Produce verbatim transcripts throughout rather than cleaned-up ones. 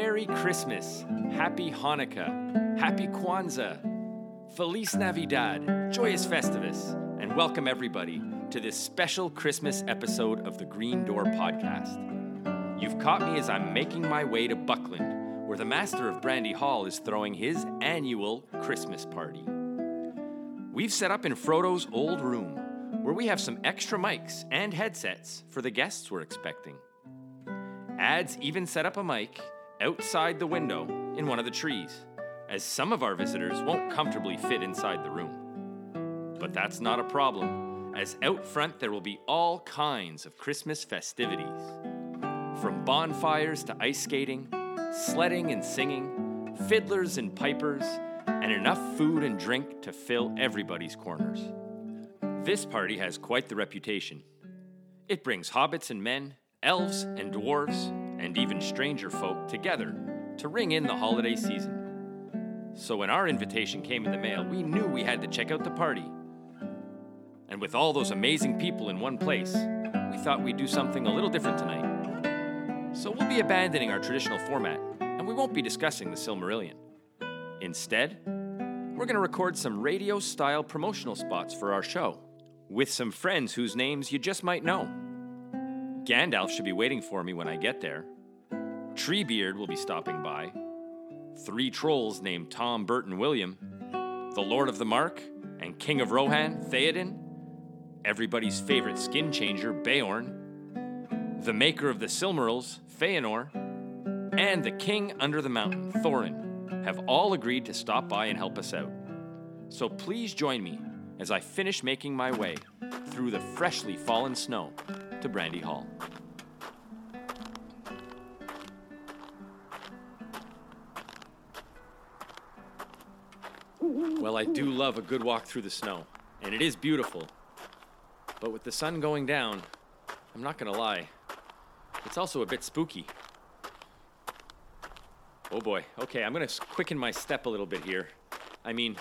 Merry Christmas, Happy Hanukkah, Happy Kwanzaa, Feliz Navidad, Joyous Festivus, and welcome everybody to this special Christmas episode of the Green Door Podcast. You've caught me as I'm making my way to Buckland, where the master of Brandy Hall is throwing his annual Christmas party. We've set up in Frodo's old room, where we have some extra mics and headsets for the guests we're expecting. Ads even set up a mic outside the window in one of the trees, as some of our visitors won't comfortably fit inside the room. But that's not a problem, as out front there will be all kinds of Christmas festivities. From bonfires to ice skating, sledding and singing, fiddlers and pipers, and enough food and drink to fill everybody's corners. This party has quite the reputation. It brings hobbits and men, elves and dwarves, and even stranger folk together to ring in the holiday season. So when our invitation came in the mail, we knew we had to check out the party. And with all those amazing people in one place, we thought we'd do something a little different tonight. So we'll be abandoning our traditional format, and we won't be discussing the Silmarillion. Instead, we're going to record some radio-style promotional spots for our show with some friends whose names you just might know. Gandalf should be waiting for me when I get there. Treebeard will be stopping by. Three trolls named Tom, Bert, and William. The Lord of the Mark and King of Rohan, Theoden. Everybody's favorite skin changer, Beorn. The maker of the Silmarils, Feanor. And the King under the mountain, Thorin, have all agreed to stop by and help us out. So please join me as I finish making my way through the freshly fallen snow to Brandy Hall. Well, I do love a good walk through the snow, and it is beautiful. But with the sun going down, I'm not gonna lie, it's also a bit spooky. Oh boy, okay, I'm gonna quicken my step a little bit here. I mean,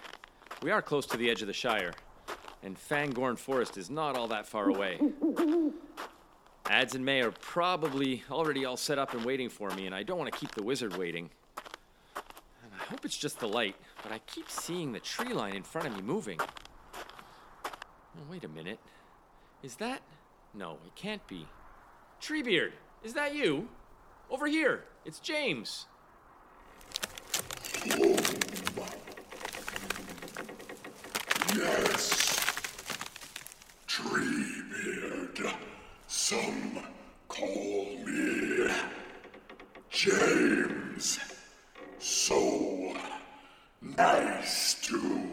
we are close to the edge of the Shire, and Fangorn Forest is not all that far away. Ads and May are probably already all set up and waiting for me, and I don't want to keep the wizard waiting. And I hope it's just the light, but I keep seeing the tree line in front of me moving. Oh, wait a minute. Is that? No, it can't be. Treebeard, is that you? Over here, it's James. Yes, Treebeard. Some call me James. So nice to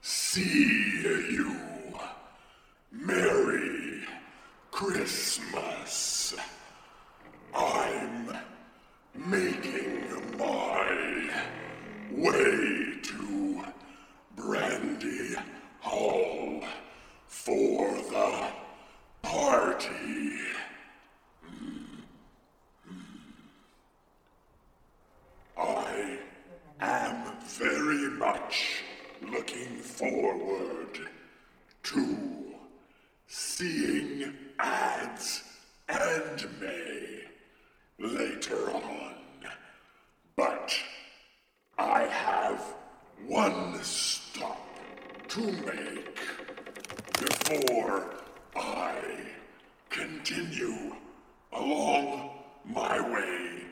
see you. Merry Christmas. I'm making my way to Brandy Hall for the party. I am very much looking forward to seeing Ads and May later on, but I have one stop to make before I continue along my way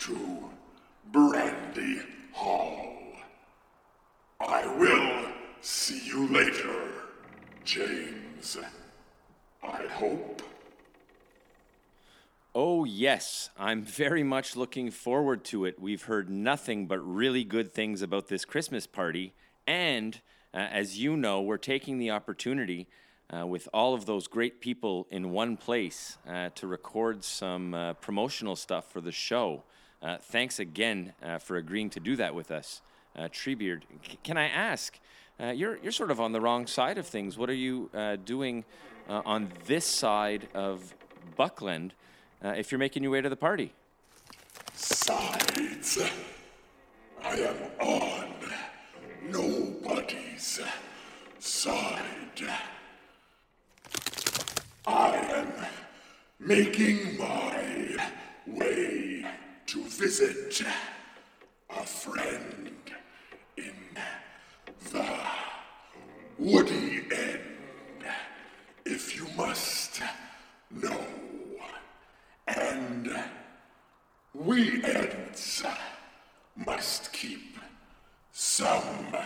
to Brandy Hall. I will see you later, James. I hope. Oh yes, I'm very much looking forward to it. We've heard nothing but really good things about this Christmas party, and uh, as you know, we're taking the opportunity Uh, with all of those great people in one place uh, to record some uh, promotional stuff for the show. Uh, thanks again uh, for agreeing to do that with us, uh, Treebeard. C- can I ask, uh, you're you're sort of on the wrong side of things. What are you uh, doing uh, on this side of Buckland uh, if you're making your way to the party? Sides. I am on nobody's side. I am making my way to visit a friend in the Woody End, if you must know. And we Ents must keep some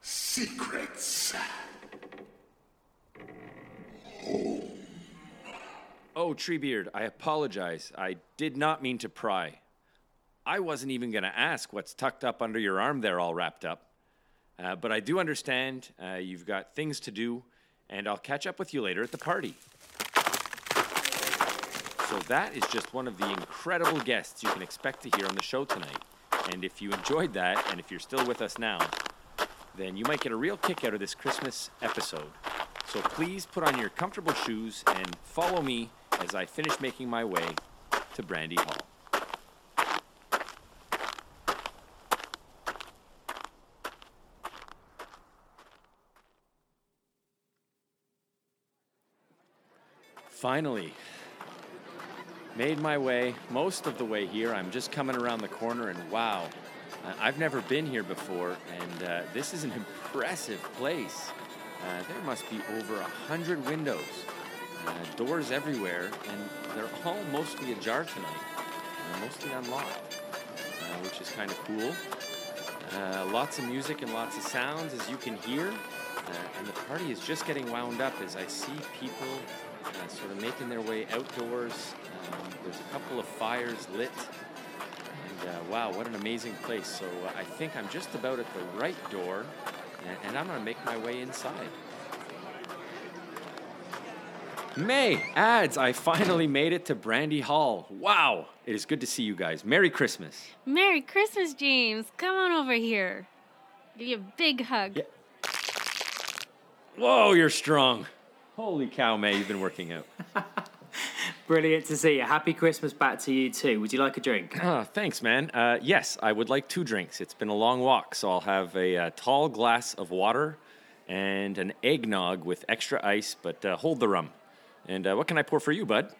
secrets. Home. Oh, Treebeard, I apologize. I did not mean to pry. I wasn't even going to ask what's tucked up under your arm there all wrapped up. Uh, but I do understand uh, you've got things to do, and I'll catch up with you later at the party. So that is just one of the incredible guests you can expect to hear on the show tonight. And if you enjoyed that, and if you're still with us now, then you might get a real kick out of this Christmas episode. So please put on your comfortable shoes and follow me as I finish making my way to Brandy Hall. Finally, made my way, most of the way here. I'm just coming around the corner, and wow, I've never been here before, and uh, this is an impressive place. Uh, there must be over a hundred windows, uh, doors everywhere, and they're all mostly ajar tonight, uh, mostly unlocked, uh, which is kind of cool. Uh, lots of music and lots of sounds, as you can hear, uh, and the party is just getting wound up as I see people uh, sort of making their way outdoors. Um, there's a couple of fires lit, and uh, wow, what an amazing place. So uh, I think I'm just about at the right door, and I'm going to make my way inside. May adds, I finally made it to Brandy Hall. Wow, it is good to see you guys. Merry Christmas. Merry Christmas, James. Come on over here. Give you a big hug. Yeah. Whoa, you're strong. Holy cow, May, you've been working out. Brilliant to see you. Happy Christmas back to you too. Would you like a drink? Oh, thanks, man. Uh, yes, I would like two drinks. It's been a long walk, so I'll have a uh, tall glass of water and an eggnog with extra ice, but uh, hold the rum. And uh, what can I pour for you, bud?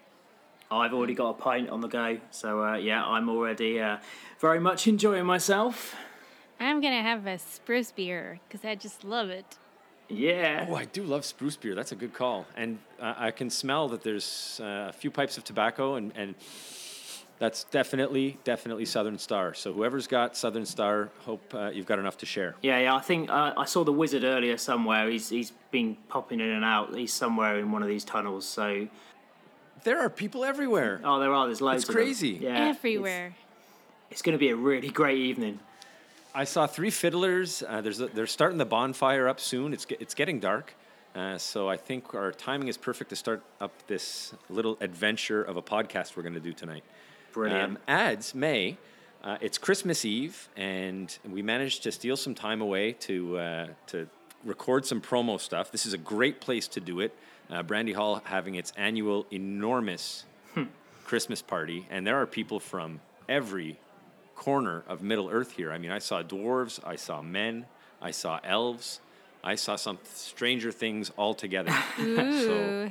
I've already got a pint on the go, so uh, yeah, I'm already uh, very much enjoying myself. I'm going to have a spruce beer, because I just love it. Yeah. Oh, I do love spruce beer. That's a good call. And uh, I can smell that there's uh, a few pipes of tobacco, and, and that's definitely, definitely Southern Star. So whoever's got Southern Star, hope uh, you've got enough to share. Yeah, yeah. I think uh, I saw the wizard earlier somewhere. He's He's been popping in and out. He's somewhere in one of these tunnels, so... There are people everywhere. Oh, there are. There's loads of them. It's crazy. Yeah, everywhere. It's, it's going to be a really great evening. I saw three fiddlers. Uh, there's a, they're starting the bonfire up soon. It's it's getting dark, uh, so I think our timing is perfect to start up this little adventure of a podcast we're going to do tonight. Brilliant. Um, ads, May, uh, it's Christmas Eve, and we managed to steal some time away to uh, to record some promo stuff. This is a great place to do it. Uh, Brandy Hall having its annual enormous Christmas party, and there are people from every corner of Middle-earth here. I mean, I saw dwarves, I saw men, I saw elves, I saw some Stranger Things all together. So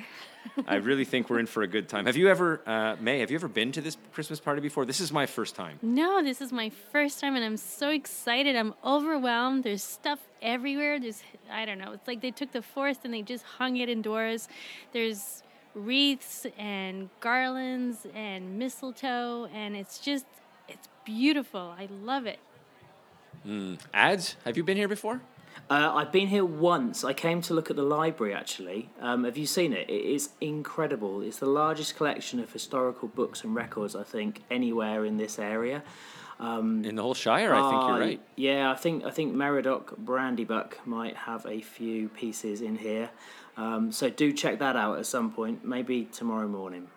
I really think we're in for a good time. Have you ever, uh, May, have you ever been to this Christmas party before? This is my first time. No, this is my first time, and I'm so excited. I'm overwhelmed. There's stuff everywhere. There's, I don't know, it's like they took the forest and they just hung it indoors. There's wreaths and garlands and mistletoe, and it's just beautiful. I love it. Mm. Ads, have you been here before? Uh, I've been here once. I came to look at the library, actually. Um, have you seen it? It is incredible. It's the largest collection of historical books and records, I think, anywhere in this area. Um, in the whole Shire, I think uh, you're right. Yeah, I think I think Meridoc Brandybuck might have a few pieces in here. Um, so do check that out at some point, maybe tomorrow morning.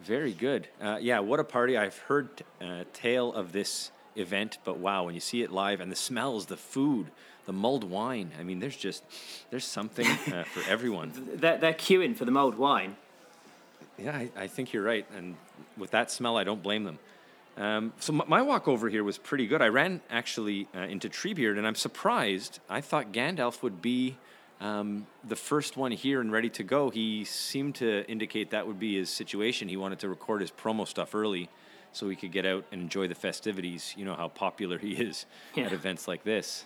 Very good. Uh, yeah, what a party. I've heard uh, tale of this event, but wow, when you see it live, and the smells, the food, the mulled wine, I mean, there's just, there's something uh, for everyone. they're, they're queuing for the mulled wine. Yeah, I, I think you're right, and with that smell, I don't blame them. Um, so m- my walk over here was pretty good. I ran, actually, uh, into Treebeard, and I'm surprised. I thought Gandalf would be Um, the first one here and ready to go. He seemed to indicate that would be his situation. He wanted to record his promo stuff early, so he could get out and enjoy the festivities. You know how popular he is yeah. at events like this.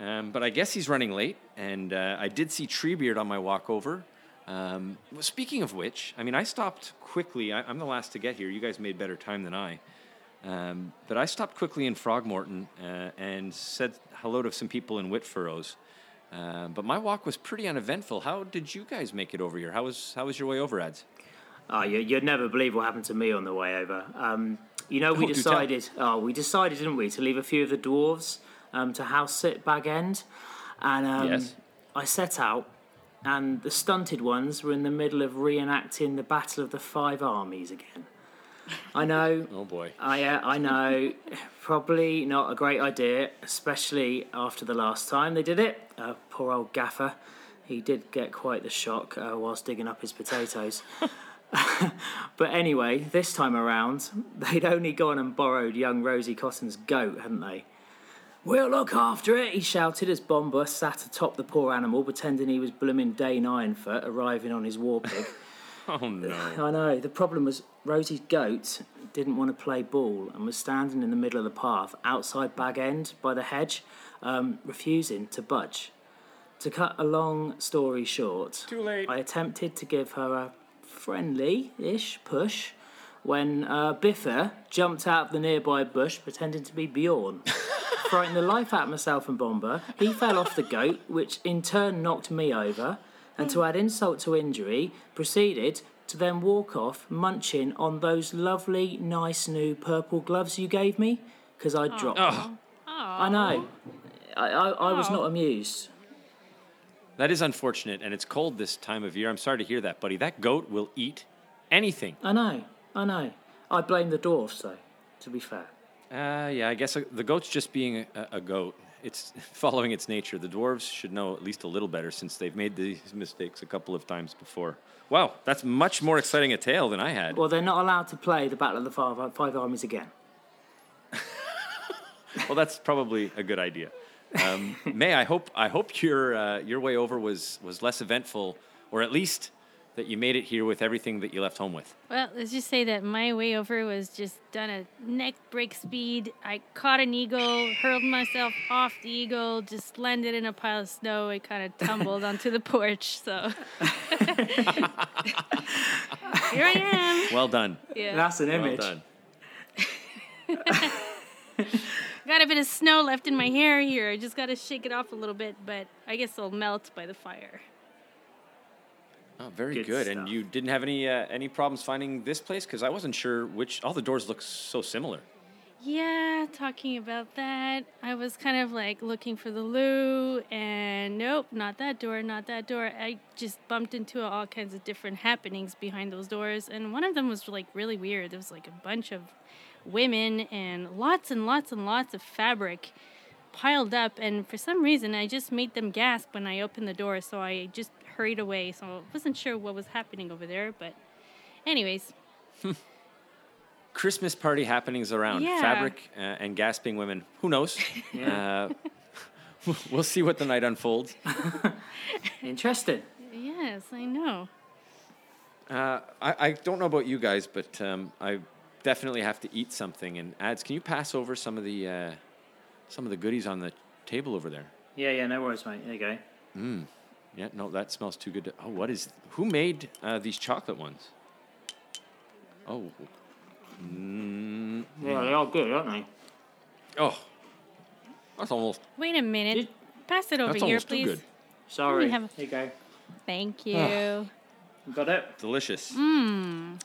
Um, but I guess he's running late, and uh, I did see Treebeard on my walk over. Um, well, speaking of which, I mean, I stopped quickly. I, I'm the last to get here. You guys made better time than I. Um, but I stopped quickly in Frogmorton uh, and said hello to some people in Whitfurrows. Uh, but my walk was pretty uneventful. How did you guys make it over here? How was how was your way over, Ads? Oh, you, you'd never believe what happened to me on the way over. Um, you know, we oh, decided. Oh, we decided, didn't we, to leave a few of the dwarves um, to house sit Bag End, and um, yes. I set out. And the stunted ones were in the middle of reenacting the Battle of the Five Armies again. I know. Oh, boy. I uh, I know. Probably not a great idea, especially after the last time they did it. Uh, poor old Gaffer. He did get quite the shock uh, whilst digging up his potatoes. But anyway, this time around, they'd only gone and borrowed young Rosie Cotton's goat, hadn't they? "We'll look after it," he shouted as Bomba sat atop the poor animal, pretending he was blooming Dane Ironfoot arriving on his war pig. Oh, no. I know. The problem was Rosie's goat didn't want to play ball and was standing in the middle of the path outside Bag End by the hedge, um, refusing to budge. To cut a long story short, too late. I attempted to give her a friendly-ish push when uh, Biffa jumped out of the nearby bush pretending to be Beorn. Frightened the life out of myself and Bomber, he fell off the goat, which in turn knocked me over, and to add insult to injury, proceeded to then walk off munching on those lovely, nice new purple gloves you gave me, because I dropped oh. them. Oh. I know. I, I, I was not amused. That is unfortunate, and it's cold this time of year. I'm sorry to hear that, buddy. That goat will eat anything. I know. I know. I blame the dwarfs, though, to be fair. Uh, yeah, I guess the goat's just being a, a goat. It's following its nature. The dwarves should know at least a little better since they've made these mistakes a couple of times before. Wow, that's much more exciting a tale than I had. Well, they're not allowed to play the Battle of the Five, Five Armies again. Well, that's probably a good idea. Um, May, I hope I hope your uh, your way over was, was less eventful, or at least that you made it here with everything that you left home with. Well, let's just say that my way over was just done at neck-break speed. I caught an eagle, hurled myself off the eagle, just landed in a pile of snow. I kind of tumbled onto the porch, so... Here I am. Well done. Yeah. That's an image. Well done. Got a bit of snow left in my hair here. I just got to shake it off a little bit, but I guess it'll melt by the fire. Oh, very good. good. And you didn't have any uh, any problems finding this place? Because I wasn't sure which... All the doors look so similar. Yeah, talking about that, I was kind of like looking for the loo, and nope, not that door, not that door. I just bumped into all kinds of different happenings behind those doors, and one of them was like really weird. There was like a bunch of women and lots and lots and lots of fabric piled up, and for some reason I just made them gasp when I opened the door, so I just hurried away. So I wasn't sure what was happening over there, but anyways. Christmas party happenings around. Yeah. Fabric uh, and gasping women. Who knows? Yeah. uh, we'll see what the night unfolds. Interesting. Yes, I know. Uh, I, I don't know about you guys, but um, I definitely have to eat something. And Ads, can you pass over some of the uh, some of the goodies on the table over there? Yeah, yeah, no worries, mate. There you go. Mm. Yeah, no, that smells too good to... Oh, what is... Who made uh, these chocolate ones? Oh. Mm. Yeah, they're all good, aren't they? Oh. That's almost... Wait a minute. Did... Pass it over that's here, please. Too good. Sorry. Have... Here you go. Thank you. Oh. Got it? Delicious. Mmm.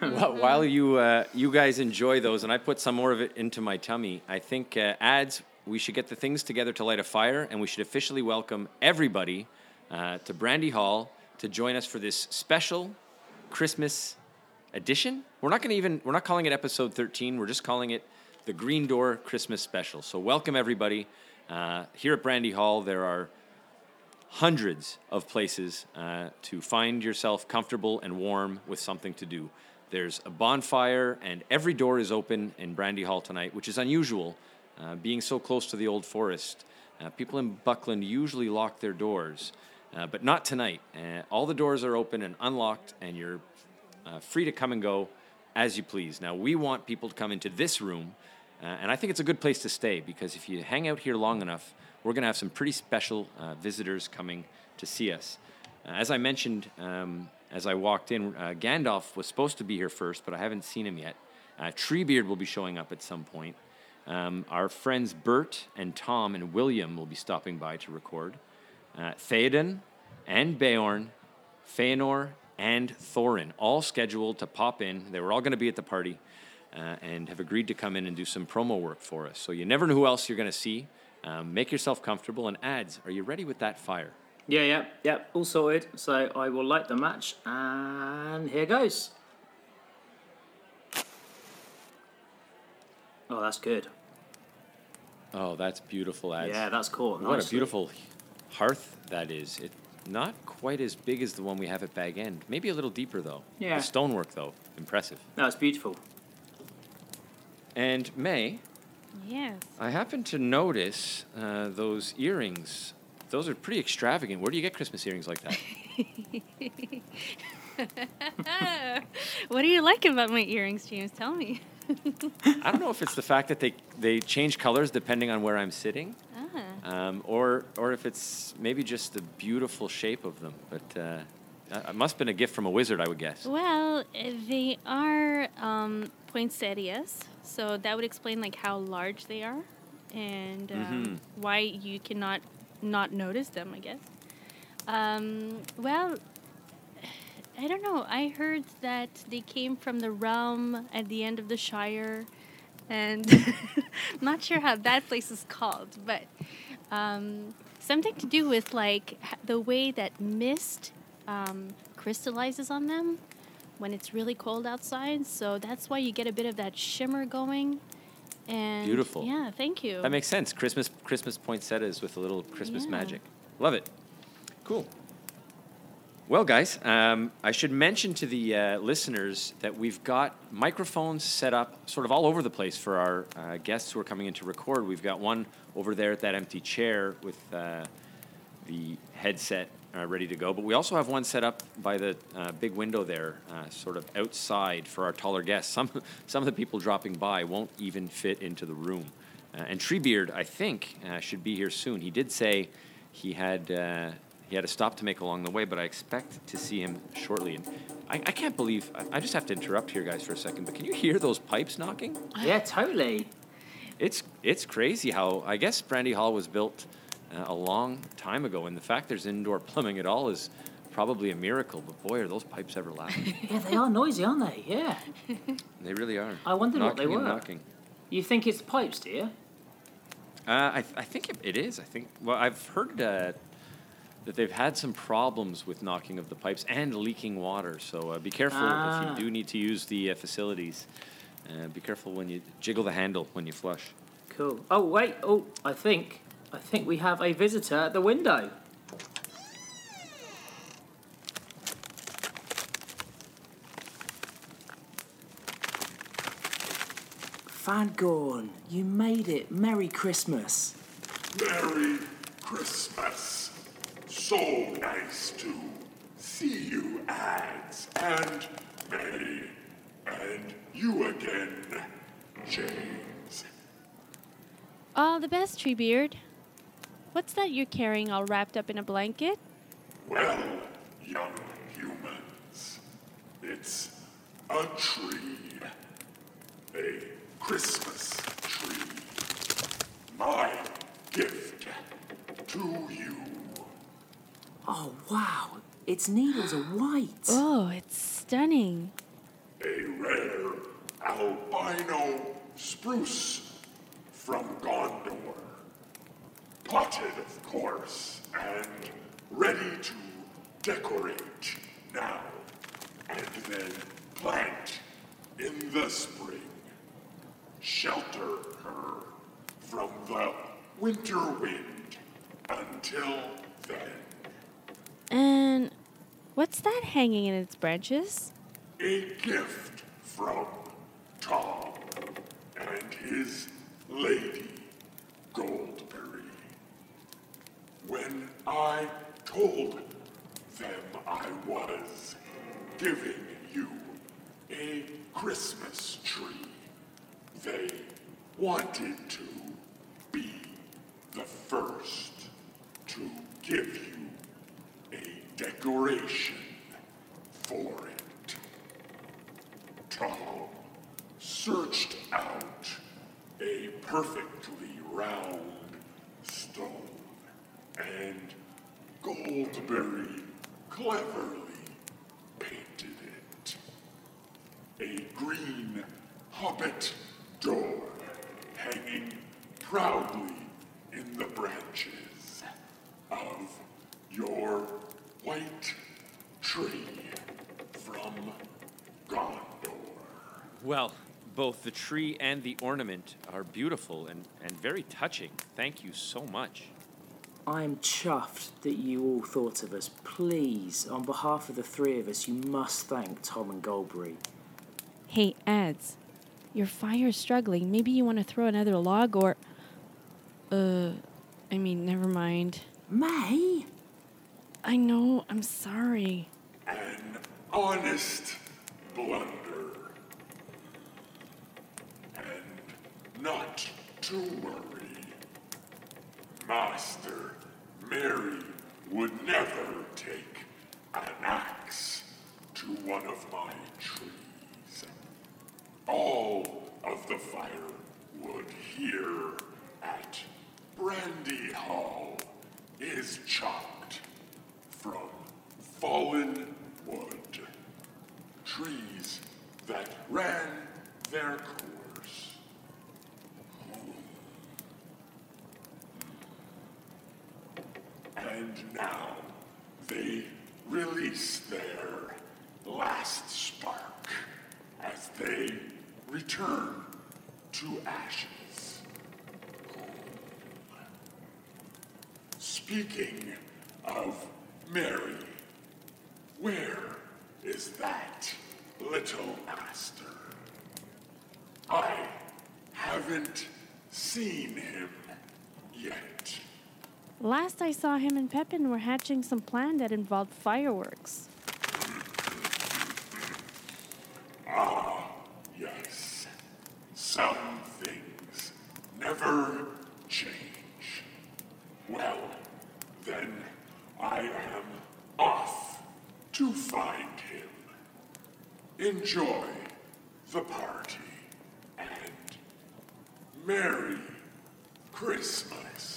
Well, while you uh, you guys enjoy those, and I put some more of it into my tummy, I think uh, Ads... We should get the things together to light a fire, and we should officially welcome everybody uh, to Brandy Hall to join us for this special Christmas edition. We're not going to even, we're not calling it episode thirteen. We're just calling it the Green Door Christmas Special. So welcome everybody. Uh, here at Brandy Hall, there are hundreds of places uh, to find yourself comfortable and warm with something to do. There's a bonfire, and every door is open in Brandy Hall tonight, which is unusual. Uh, being so close to the old forest, uh, people in Buckland usually lock their doors, uh, but not tonight. Uh, all the doors are open and unlocked, and you're uh, free to come and go as you please. Now, we want people to come into this room, uh, and I think it's a good place to stay, because if you hang out here long enough, we're going to have some pretty special uh, visitors coming to see us. Uh, as I mentioned, um, as I walked in, uh, Gandalf was supposed to be here first, but I haven't seen him yet. Uh, Treebeard will be showing up at some point. Um, our friends Bert and Tom and William will be stopping by to record. Uh, Theoden and Beorn, Feanor, and Thorin, all scheduled to pop in. They were all going to be at the party uh, and have agreed to come in and do some promo work for us. So you never know who else you're going to see. Um, make yourself comfortable. And ads, are you ready with that fire? Yeah, yeah, yeah. All sorted. So I will light the match. And here goes. Oh, that's good. Oh, that's beautiful, ads. Yeah, that's cool. What nicely. A beautiful hearth that is. It Not quite as big as the one we have at Bag End. Maybe a little deeper, though. Yeah. The stonework, though. Impressive. No, it's beautiful. And May. Yes. I happened to notice uh, those earrings. Those are pretty extravagant. Where do you get Christmas earrings like that? What do you like about my earrings, James? Tell me. I don't know if it's the fact that they, they change colors depending on where I'm sitting. Um, or or if it's maybe just the beautiful shape of them. But uh, it must have been a gift from a wizard, I would guess. Well, they are um, poinsettias, so that would explain like how large they are and uh, mm-hmm. why you cannot not notice them, I guess. Um, well, I don't know. I heard that they came from the realm at the end of the Shire, and not sure how that place is called, but... Um, something to do with, like, the way that mist um, crystallizes on them when it's really cold outside. So that's why you get a bit of that shimmer going. And beautiful. Yeah, thank you. That makes sense. Christmas Christmas poinsettias with a little Christmas yeah. magic. Love it. Cool. Well, guys, um, I should mention to the uh, listeners that we've got microphones set up sort of all over the place for our uh, guests who are coming in to record. We've got one over there at that empty chair with uh, the headset uh, ready to go. But we also have one set up by the uh, big window there, uh, sort of outside for our taller guests. Some some of the people dropping by won't even fit into the room. Uh, and Treebeard, I think, uh, should be here soon. He did say he had... Uh, He had a stop to make along the way, but I expect to see him shortly. And I, I can't believe... I, I just have to interrupt here, guys, for a second, but can you hear those pipes knocking? Yeah, totally. It's it's crazy how... I guess Brandy Hall was built uh, a long time ago, and the fact there's indoor plumbing at all is probably a miracle, but boy, are those pipes ever loud. Yeah, they are noisy, aren't they? Yeah. They really are. I wondered what they were. Knocking. You think it's pipes, do you? Uh, I, I think it, it is. I think... Well, I've heard... Uh, that they've had some problems with knocking of the pipes and leaking water. So uh, be careful ah. if you do need to use the uh, facilities. Uh, be careful when you jiggle the handle when you flush. Cool. Oh, wait. Oh, I think I think we have a visitor at the window. Fangorn, you made it. Merry Christmas. Merry Christmas. So nice to see you, ads, and May, and you again, James. All the best, Treebeard. What's that you're carrying all wrapped up in a blanket? Well, young humans, it's a tree. A Christmas tree. My gift to you. Oh, wow. Its needles are white. Oh, it's stunning. A rare albino spruce from Gondor. Potted, of course, and ready to decorate now. And then plant in the spring. Shelter her from the winter wind until then. And what's that hanging in its branches? A gift from Tom and his lady, Goldberry. When I told them I was giving you a Christmas tree. They wanted to be the first to give you a decoration for it. Tom searched out a perfectly round stone and Goldberry cleverly painted it. A green hobbit door hanging proudly in the branches of your white tree from Gondor. Well, both the tree and the ornament are beautiful and, and very touching. Thank you so much. I'm chuffed that you all thought of us. Please, on behalf of the three of us, you must thank Tom and Goldberry. Hey, Ads, your fire's struggling. Maybe you want to throw another log or... Uh, I mean, never mind. May? I know, I'm sorry. An honest blunder. And not to worry. Master Merry would never take an axe to one of my trees. All of the firewood here at Brandy Hall is chopped from fallen wood. Trees that ran their course. And now they release their last spark as they return to ashes. Speaking of Merry, where is that little master? I haven't seen him yet. Last I saw him and Pippin were hatching some plan that involved fireworks. Ah, yes. Some things never change. Well, then I am off to find him. Enjoy the party and Merry Christmas.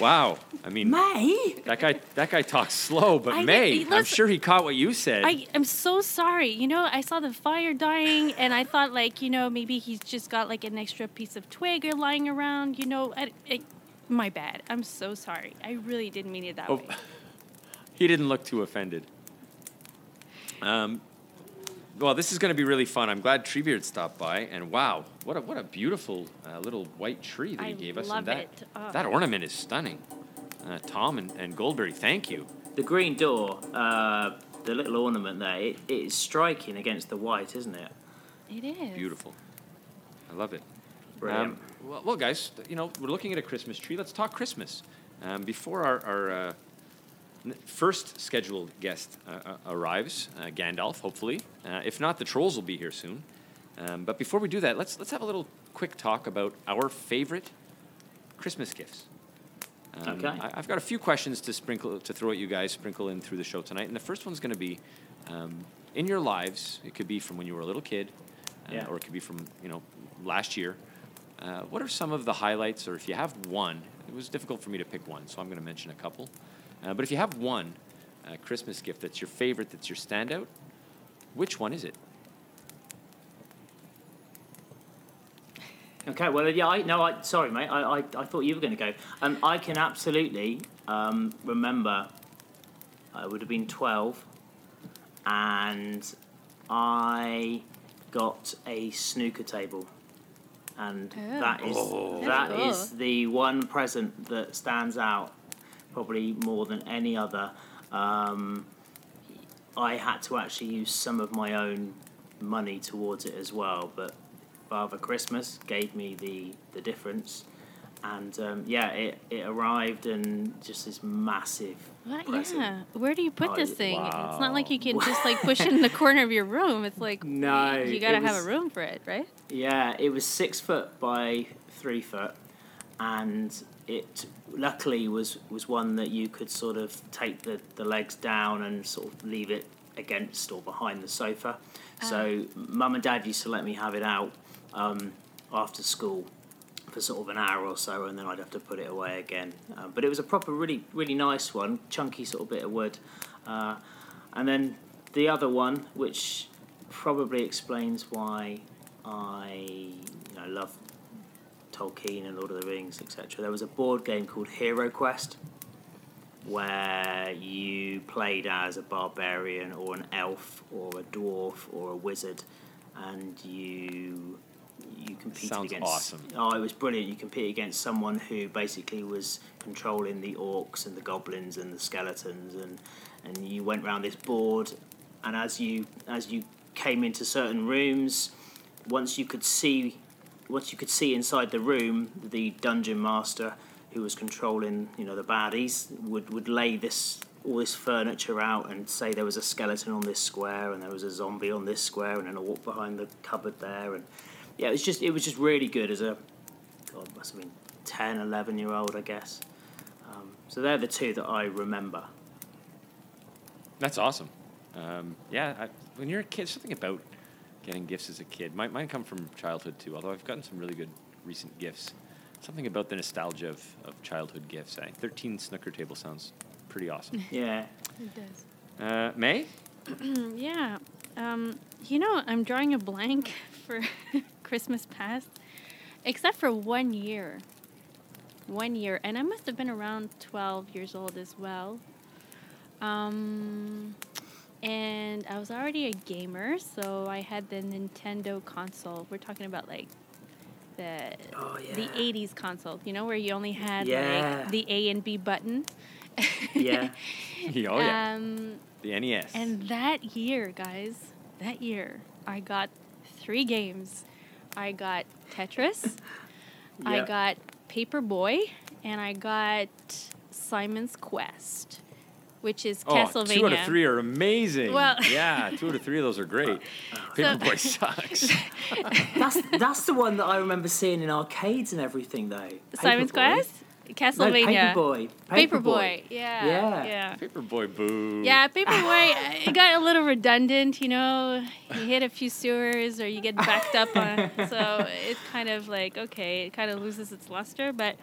Wow, I mean, May? that guy that guy talks slow, but I, May, I'm sure he caught what you said. I, I'm so sorry. You know, I saw the fire dying, and I thought, like, you know, maybe he's just got, like, an extra piece of twig or lying around, you know. I, I, my bad. I'm so sorry. I really didn't mean it that oh. way. He didn't look too offended. Um, well, this is going to be really fun. I'm glad Treebeard stopped by, and wow, what a what a beautiful uh, little white tree that I he gave us. I love that, it. Oh. That ornament is stunning. Uh, Tom and, and Goldberry, thank you. The green door, uh, the little ornament there, it, it is striking against the white, isn't it? It is. Beautiful. I love it. Brilliant. Um, well, well, guys, you know, we're looking at a Christmas tree. Let's talk Christmas. Um, before our... our uh, First scheduled guest uh, arrives, uh, Gandalf, hopefully. Uh, if not, the trolls will be here soon. Um, but before we do that, let's let's have a little quick talk about our favorite Christmas gifts. Um, okay. I, I've got a few questions to sprinkle to throw at you guys, sprinkle in through the show tonight. And the first one's going to be, um, in your lives, it could be from when you were a little kid, uh, yeah. or it could be from, you know, last year. Uh, what are some of the highlights, or if you have one? It was difficult for me to pick one, so I'm going to mention a couple. Uh, but if you have one uh, Christmas gift that's your favorite, that's your standout, which one is it? Okay, well, yeah, I, no, I, sorry, mate, I, I, I thought you were going to go. Um, I can absolutely um, remember I would have been twelve, and I got a snooker table. And oh. that is oh. that oh. is the one present that stands out. Probably more than any other. Um, I had to actually use some of my own money towards it as well, but Father Christmas gave me the, the difference. And um, yeah, it, it arrived and just this massive well, present. Yeah, where do you put oh, this thing? Wow. It's not like you can just like push it in the corner of your room. It's like no, you gotta was, have a room for it, right? Yeah, it was six foot by three foot, and it luckily was, was one that you could sort of take the, the legs down and sort of leave it against or behind the sofa. Uh, so Mum and Dad used to let me have it out um, after school for sort of an hour or so, and then I'd have to put it away again. Um, but it was a proper, really, really nice one, chunky sort of bit of wood. Uh, and then the other one, which probably explains why I you know, love Tolkien and Lord of the Rings, et cetera. There was a board game called Hero Quest, where you played as a barbarian or an elf or a dwarf or a wizard, and you... You competed Sounds against. Awesome. Oh, it was brilliant. You competed against someone who basically was controlling the orcs and the goblins and the skeletons, and and you went round this board, and as you as you came into certain rooms, once you could see, once you could see inside the room, the dungeon master who was controlling, you know, the baddies would would lay this. all this furniture out and say there was a skeleton on this square and there was a zombie on this square and then I walked behind the cupboard there, and yeah, it was just it was just really good as a God must have been ten, eleven year old, I guess. Um, so they're the two that I remember. That's awesome. Um, yeah, I, when you're a kid, something about getting gifts as a kid. Mine, mine come from childhood too, although I've gotten some really good recent gifts. Something about the nostalgia of, of childhood gifts. I, thirteen snooker table sounds pretty awesome. Yeah. It does. Uh, May? Yeah. Um, you know, I'm drawing a blank for Christmas past, except for one year. One year. And I must have been around twelve years old as well. Um, and I was already a gamer, so I had the Nintendo console. We're talking about, like, the, oh, yeah. the eighties console, you know, where you only had, yeah. like, the A and B button. Yeah. Oh, yeah. Um, the N E S. And that year, guys, that year, I got three games. I got Tetris, yep. I got Paperboy, and I got Simon's Quest, which is oh, Castlevania. Two out of three are amazing. Well, yeah, two out of three of those are great. Paperboy sucks. that's, that's the one that I remember seeing in arcades and everything, though. Simon's Quest? Castlevania. No, Paperboy. Paperboy. Paperboy. Yeah. Yeah. yeah. Paperboy, boo. Yeah, Paperboy, it got a little redundant, you know. You hit a few sewers or you get backed up on. So it's kind of like, okay, it kind of loses its luster. But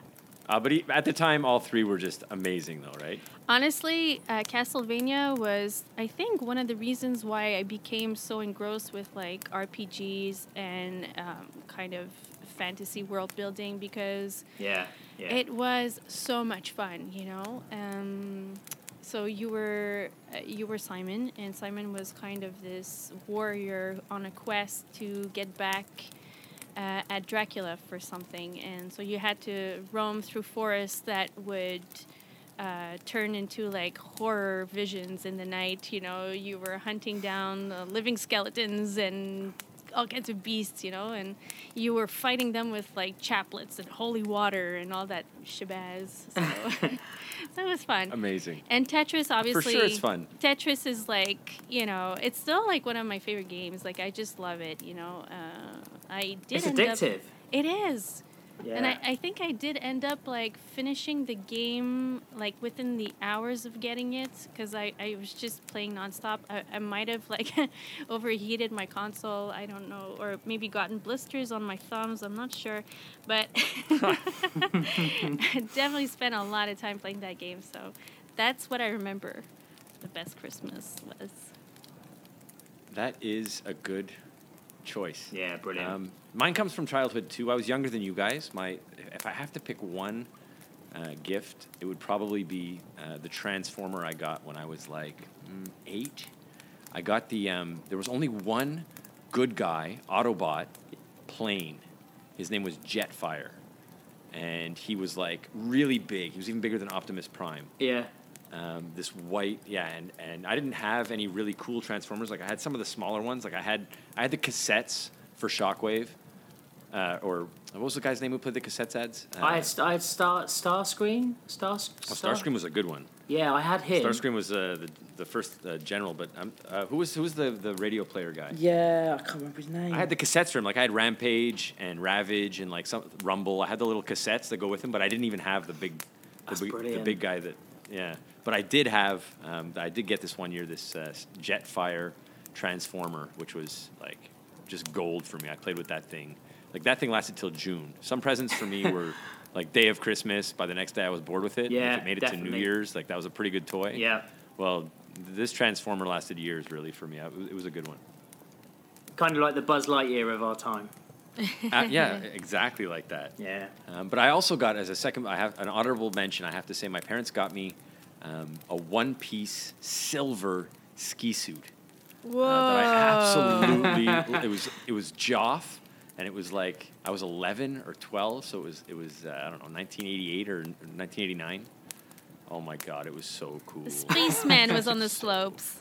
uh, but he, at the time, all three were just amazing, though, right? Honestly, uh, Castlevania was, I think, one of the reasons why I became so engrossed with, like, R P Gs and um, kind of fantasy world building, because yeah, yeah. it was so much fun, you know. Um, so you were uh, you were Simon, and Simon was kind of this warrior on a quest to get back uh, at Dracula for something, and so you had to roam through forests that would uh, turn into like horror visions in the night. You know, you were hunting down uh, living skeletons and all kinds of beasts, you know, and you were fighting them with, like, chaplets and holy water and all that shabazz. So, so it was fun. Amazing. And Tetris, obviously. For sure it's fun. Tetris is, like, you know, it's still, like, one of my favorite games. Like, I just love it, you know. Uh, I did It's end addictive. Up, it is. Yeah. And I, I think I did end up, like, finishing the game, like, within the hours of getting it, because I, I was just playing nonstop. I, I might have, like, overheated my console, I don't know, or maybe gotten blisters on my thumbs, I'm not sure. But I definitely spent a lot of time playing that game, so that's what I remember the best Christmas was. That is a good choice. Yeah, brilliant. Um, mine comes from childhood too. I was younger than you guys. My, if I have to pick one uh, gift, it would probably be uh, the Transformer I got when I was like mm, eight. I got the. Um, there was only one good guy Autobot plane. His name was Jetfire, and he was like really big. He was even bigger than Optimus Prime. Yeah. Um, this white, yeah, and, and I didn't have any really cool Transformers. Like I had some of the smaller ones. Like I had, I had the cassettes for Shockwave, uh, or What was the guy's name who played the cassettes ads? Uh, I had I had Star Starscream. Star, Star? Oh, Starscream was a good one. Yeah, I had him. Starscream was uh, the the first uh, general, but um, uh, who was who was the, the radio player guy? Yeah, I can't remember his name. I had the cassettes for him. Like I had Rampage and Ravage and like some Rumble. I had the little cassettes that go with him, but I didn't even have the big the, That's big, the big guy that yeah. But I did have um, I did get this one year this uh, Jetfire Transformer, which was like just gold for me. I played with that thing. Like that thing lasted till June. Some presents for me were like day of Christmas. By the next day, I was bored with it. Yeah, if it made it definitely. to New Year's. Like that was a pretty good toy. Yeah. Well, this Transformer lasted years really for me. I, it was a good one. Kind of like the Buzz Lightyear of our time. uh, yeah, exactly like that. Yeah. Um, but I also got as a second. I have an honorable mention. I have to say, my parents got me um, a one-piece silver ski suit. Whoa. Uh, that I absolutely. it was it was Joff. And it was like, I was eleven or twelve, so it was, it was uh, I don't know, nineteen eighty-eight or nineteen eighty-nine. Oh, my God, it was so cool. The spaceman was on the slopes.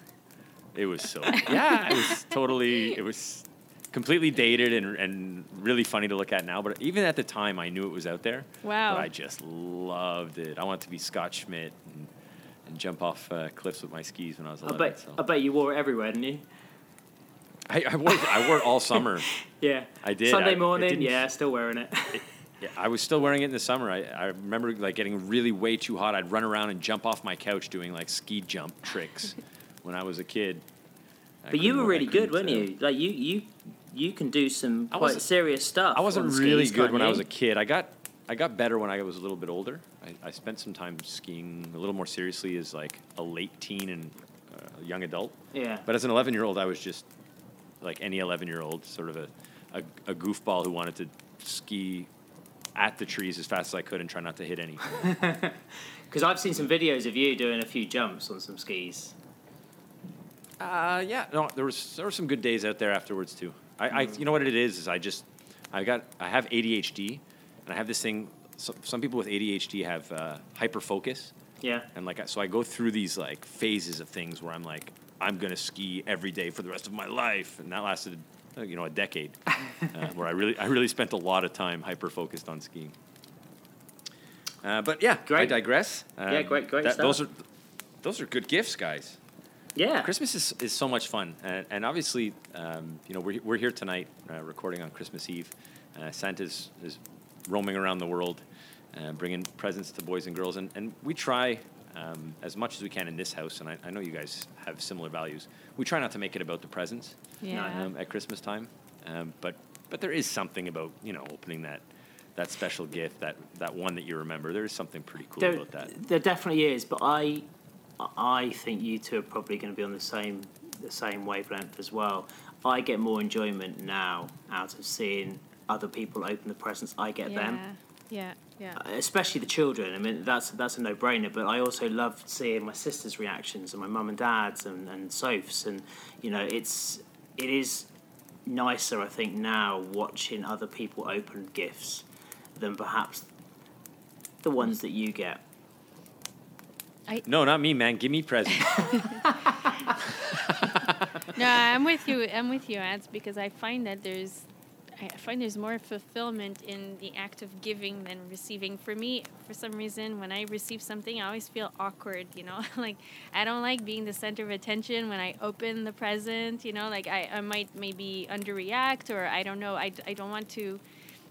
It was so cool. Yeah, it was totally, it was completely dated and and really funny to look at now. But even at the time, I knew it was out there. Wow. But I just loved it. I wanted to be Scott Schmidt and, and jump off uh, cliffs with my skis when I was eleven. I bet, so. I bet you wore it everywhere, didn't you? I, I wore it, I wore it all summer. Yeah, I did. Sunday morning, I, yeah, still wearing it. it. Yeah, I was still wearing it in the summer. I, I remember like getting really way too hot. I'd run around and jump off my couch doing like ski jump tricks when I was a kid. I but you were really good, weren't so. you? Like you, you, you can do some quite serious stuff. I wasn't really skis, good when you? I was a kid. I got I got better when I was a little bit older. I, I spent some time skiing a little more seriously as like a late teen and uh, young adult. Yeah. But as an eleven-year-old, I was just like any eleven-year-old, sort of a, a, a goofball who wanted to ski at the trees as fast as I could and try not to hit any. Because I've seen some videos of you doing a few jumps on some skis. Uh, yeah, no, there was there were some good days out there afterwards too. I, mm. I you know what it is is I just I got I have A D H D and I have this thing. So, some people with A D H D have uh, hyper focus. Yeah. And like so, I go through these like phases of things where I'm like, I'm going to ski every day for the rest of my life. And that lasted, you know, a decade uh, where I really I really spent a lot of time hyper-focused on skiing. Uh, but, yeah, great. I digress. Um, yeah, great, great that, stuff. Those are, those are good gifts, guys. Yeah. Christmas is, is so much fun. And, and obviously, um, you know, we're, we're here tonight uh, recording on Christmas Eve. Uh, Santa's is roaming around the world, uh, bringing presents to boys and girls. And, and we try... Um, as much as we can in this house, and I, I know you guys have similar values, we try not to make it about the presents yeah. um, at Christmas time. Um, but but there is something about, you know, opening that that special gift, that, that one that you remember. There is something pretty cool there, about that. There definitely is, but I I think you two are probably going to be on the same the same wavelength as well. I get more enjoyment now out of seeing other people open the presents. I get yeah. them. Yeah, yeah. Especially the children. I mean, that's that's a no-brainer. But I also loved seeing my sister's reactions and my mum and dad's and, and Soph's. And, you know, it's it is nicer, I think, now watching other people open gifts than perhaps the ones that you get. I... No, not me, man. Give me presents. No, I'm with you. I'm with you, Ads, because I find that there's... I find there's more fulfillment in the act of giving than receiving. For me, for some reason, when I receive something, I always feel awkward, you know? Like, I don't like being the center of attention when I open the present, you know? Like, I, I might maybe underreact or I don't know. I, I don't want to...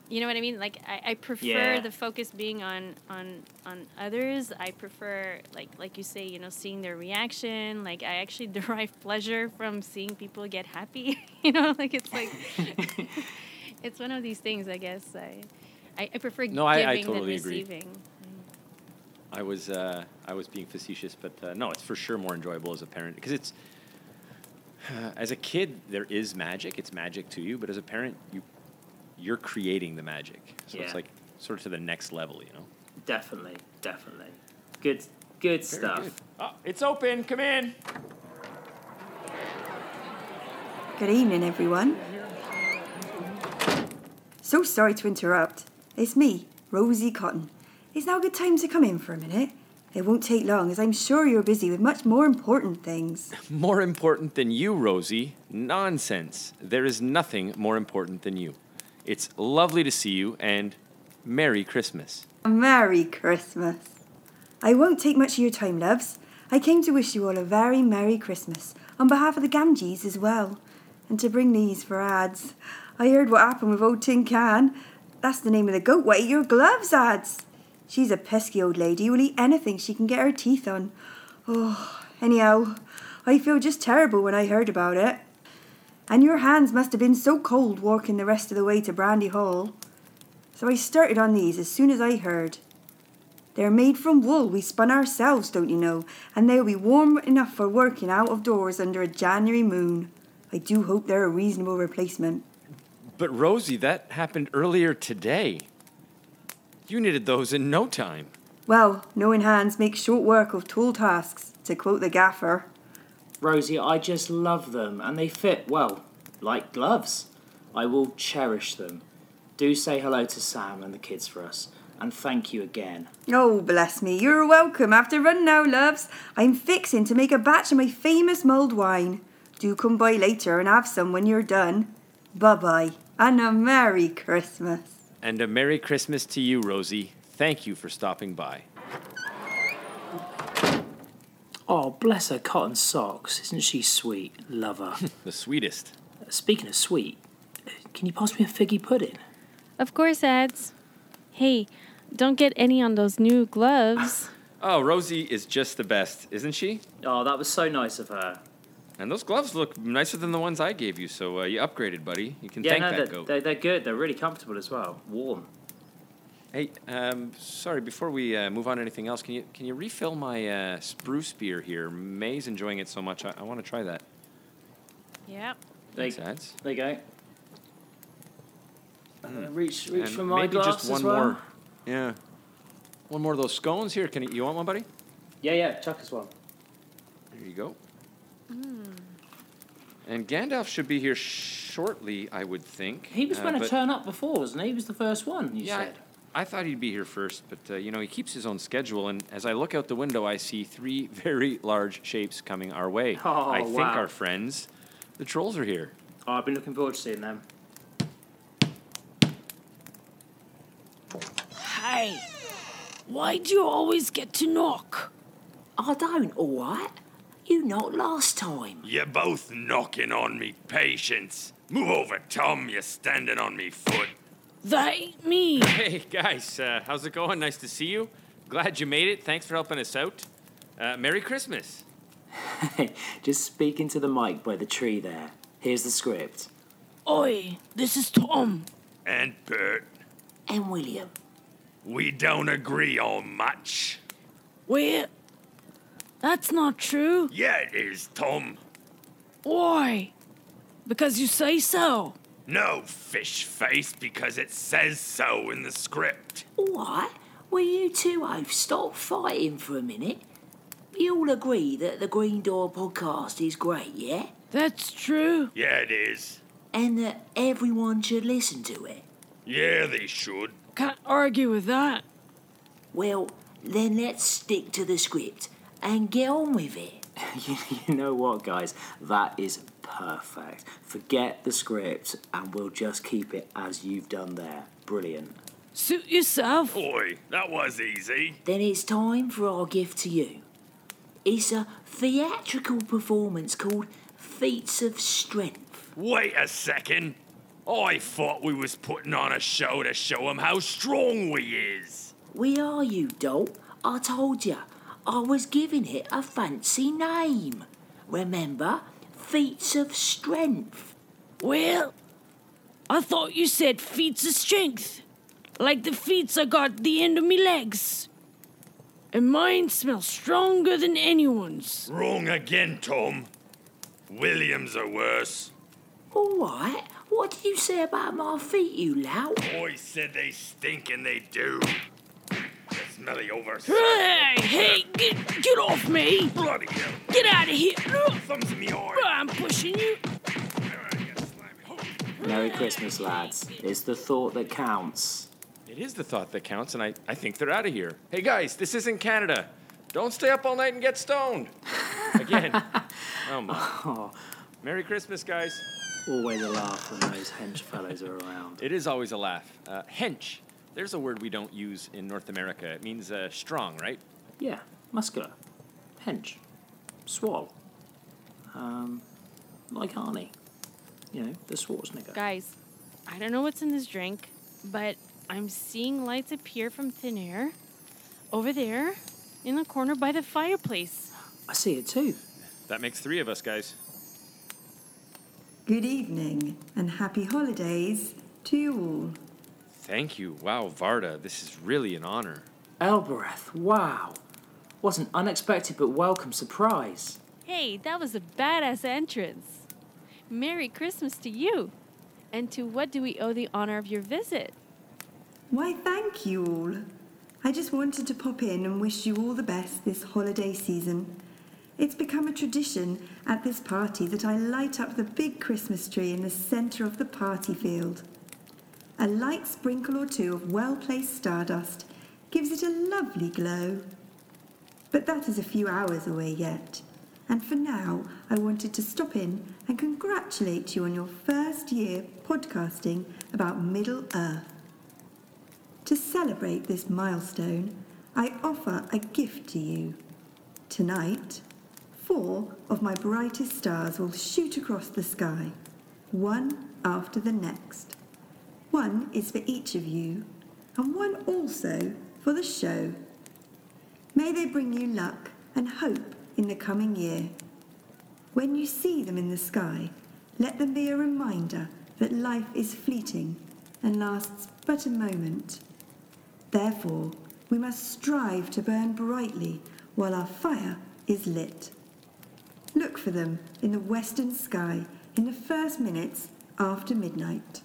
You know what I mean? Like, I, I prefer yeah. the focus being on, on on others. I prefer, like like you say, you know, seeing their reaction. Like, I actually derive pleasure from seeing people get happy. You know, like, it's like... It's one of these things, I guess. I, I, I prefer no, giving I, I totally than receiving. Agree. I was, uh, I was being facetious, but uh, no, it's for sure more enjoyable as a parent because it's, uh, as a kid, there is magic. It's magic to you, but as a parent, you, you're creating the magic. So yeah. It's like sort of to the next level, you know. Definitely, definitely, good, good Very stuff. Good. Oh, it's open. Come in. Good evening, everyone. So sorry to interrupt. It's me, Rosie Cotton. It's now a good time to come in for a minute. It won't take long, as I'm sure you're busy with much more important things. More important than you, Rosie? Nonsense. There is nothing more important than you. It's lovely to see you, and Merry Christmas. Merry Christmas. I won't take much of your time, loves. I came to wish you all a very Merry Christmas, on behalf of the Ganges as well, and to bring these for Ads. I heard what happened with old Tin Can. That's the name of the goat what ate your gloves, Ads. She's a pesky old lady who'll eat anything she can get her teeth on. Oh, anyhow, I feel just terrible when I heard about it. And your hands must have been so cold walking the rest of the way to Brandy Hall. So I started on these as soon as I heard. They're made from wool we spun ourselves, don't you know, and they'll be warm enough for working out of doors under a January moon. I do hope they're a reasonable replacement. But Rosie, that happened earlier today. You knitted those in no time. Well, knowing hands makes short work of tall tasks, to quote the gaffer. Rosie, I just love them, and they fit, well, like gloves. I will cherish them. Do say hello to Sam and the kids for us, and thank you again. Oh, bless me, you're welcome. I have to run now, loves. I'm fixing to make a batch of my famous mulled wine. Do come by later and have some when you're done. Bye-bye, and a Merry Christmas. And a Merry Christmas to you, Rosie. Thank you for stopping by. Oh, bless her cotton socks. Isn't she sweet? Love her. The sweetest. Speaking of sweet, can you pass me a figgy pudding? Of course, Ads. Hey, don't get any on those new gloves. Oh, Rosie is just the best, isn't she? Oh, that was so nice of her. And those gloves look nicer than the ones I gave you, so uh, you upgraded, buddy. You can yeah, thank no, that they're, goat. They're, they're good. They're really comfortable as well. Warm. Hey, um, sorry, before we uh, move on to anything else, can you can you refill my uh, spruce beer here? May's enjoying it so much, I, I want to try that. Yeah. Thanks, Ads. There you go. Mm. Uh, reach reach and for my maybe glass just one as well. More. Yeah. One more of those scones here. Can you, you want one, buddy? Yeah, yeah, chuck as well. There you go. Mm. And Gandalf should be here shortly, I would think. He was uh, going to turn up before, wasn't he? He was the first one, you yeah, said. I, I thought he'd be here first, but, uh, you know, he keeps his own schedule, and as I look out the window, I see three very large shapes coming our way. Oh, I think wow. our friends, the trolls, are here. Oh, I've been looking forward to seeing them. Hey, why do you always get to knock? I don't, all right? You knocked last time. You're both knocking on me patience. Move over, Tom, you're standing on me foot. That ain't me. Hey, guys, uh, how's it going? Nice to see you. Glad you made it. Thanks for helping us out. Uh, Merry Christmas. Just speaking to the mic by the tree there. Here's the script. Oi, this is Tom. And Bert. And William. We don't agree on much. We're... That's not true. Yeah, it is, Tom. Why? Because you say so. No, fish face, because it says so in the script. All right. Well, you two have stopped fighting for a minute. You all agree that the Green Door Podcast is great, yeah? That's true. Yeah, it is. And that everyone should listen to it. Yeah, they should. Can't argue with that. Well, then let's stick to the script and get on with it. you, you know what, guys? That is perfect. Forget the script, and we'll just keep it as you've done there. Brilliant. Suit yourself. Oi, that was easy. Then it's time for our gift to you. It's a theatrical performance called Feats of Strength. Wait a second. I thought we was putting on a show to show 'em how strong we is. We are, you dolt. I told you. I was giving it a fancy name. Remember? Feats of Strength. Well, I thought you said feats of strength. Like the feats I got at the end of me legs. And mine smell stronger than anyone's. Wrong again, Tom. Williams are worse. All right. What did you say about my feet, you lout? Boy said they stink and they do. Smelly over. Hey, hey, get, get off me! Bloody hell! Get out of here! Thumbs in the eye. I'm pushing you. Merry Christmas, lads. It's the thought that counts. It is the thought that counts, and I, I think they're out of here. Hey, guys, this isn't Canada. Don't stay up all night and get stoned. Again. Oh, my. Oh. Merry Christmas, guys. always a laugh when those hench fellows are around. It is always a laugh. Uh, hench. There's a word we don't use in North America. It means uh, strong, right? Yeah, muscular. Hench. Swall. Um, like Arnie. You know, the Schwarzenegger. Guys, I don't know what's in this drink, but I'm seeing lights appear from thin air over there in the corner by the fireplace. I see it too. That makes three of us, guys. Good evening and happy holidays to you all. Thank you. Wow, Varda, this is really an honor. Elbereth, wow. What an unexpected but welcome surprise. Hey, that was a badass entrance. Merry Christmas to you. And to what do we owe the honor of your visit? Why, thank you all. I just wanted to pop in and wish you all the best this holiday season. It's become a tradition at this party that I light up the big Christmas tree in the centre of the party field. A light sprinkle or two of well-placed stardust gives it a lovely glow. But that is a few hours away yet, and for now I wanted to stop in and congratulate you on your first year podcasting about Middle-earth. To celebrate this milestone, I offer a gift to you. Tonight, four of my brightest stars will shoot across the sky, one after the next. One is for each of you, and one also for the show. May they bring you luck and hope in the coming year. When you see them in the sky, let them be a reminder that life is fleeting and lasts but a moment. Therefore, we must strive to burn brightly while our fire is lit. Look for them in the western sky in the first minutes after midnight.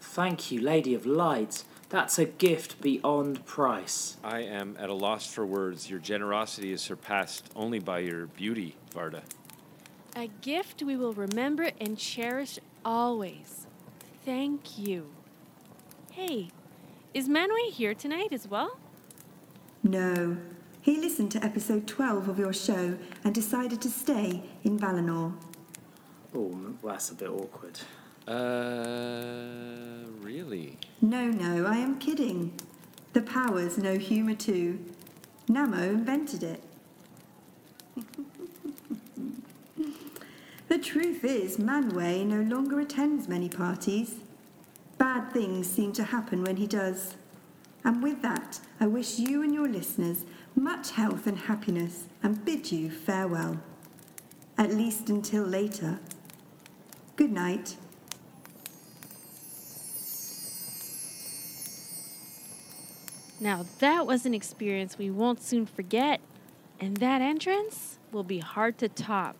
Thank you, Lady of Light. That's a gift beyond price. I am at a loss for words. Your generosity is surpassed only by your beauty, Varda. A gift we will remember and cherish always. Thank you. Hey, is Manwë here tonight as well? No. He listened to episode twelve of your show and decided to stay in Valinor. Oh, that's a bit awkward. Uh, really? No, no, I am kidding. The power's no humour too. Namo invented it. The truth is, Manwë no longer attends many parties. Bad things seem to happen when he does. And with that, I wish you and your listeners much health and happiness and bid you farewell. At least until later. Good night. Now that was an experience we won't soon forget, and that entrance will be hard to top.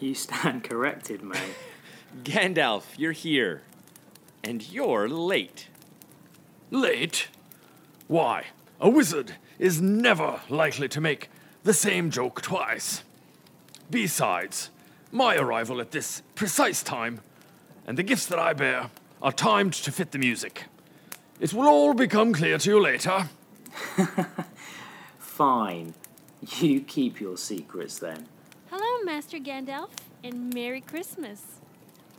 You stand corrected, mate. Gandalf, you're here. And you're late. Late? Why, a wizard is never likely to make the same joke twice. Besides, my arrival at this precise time and the gifts that I bear are timed to fit the music. It will all become clear to you later. Fine. You keep your secrets then. Hello, Master Gandalf, and Merry Christmas.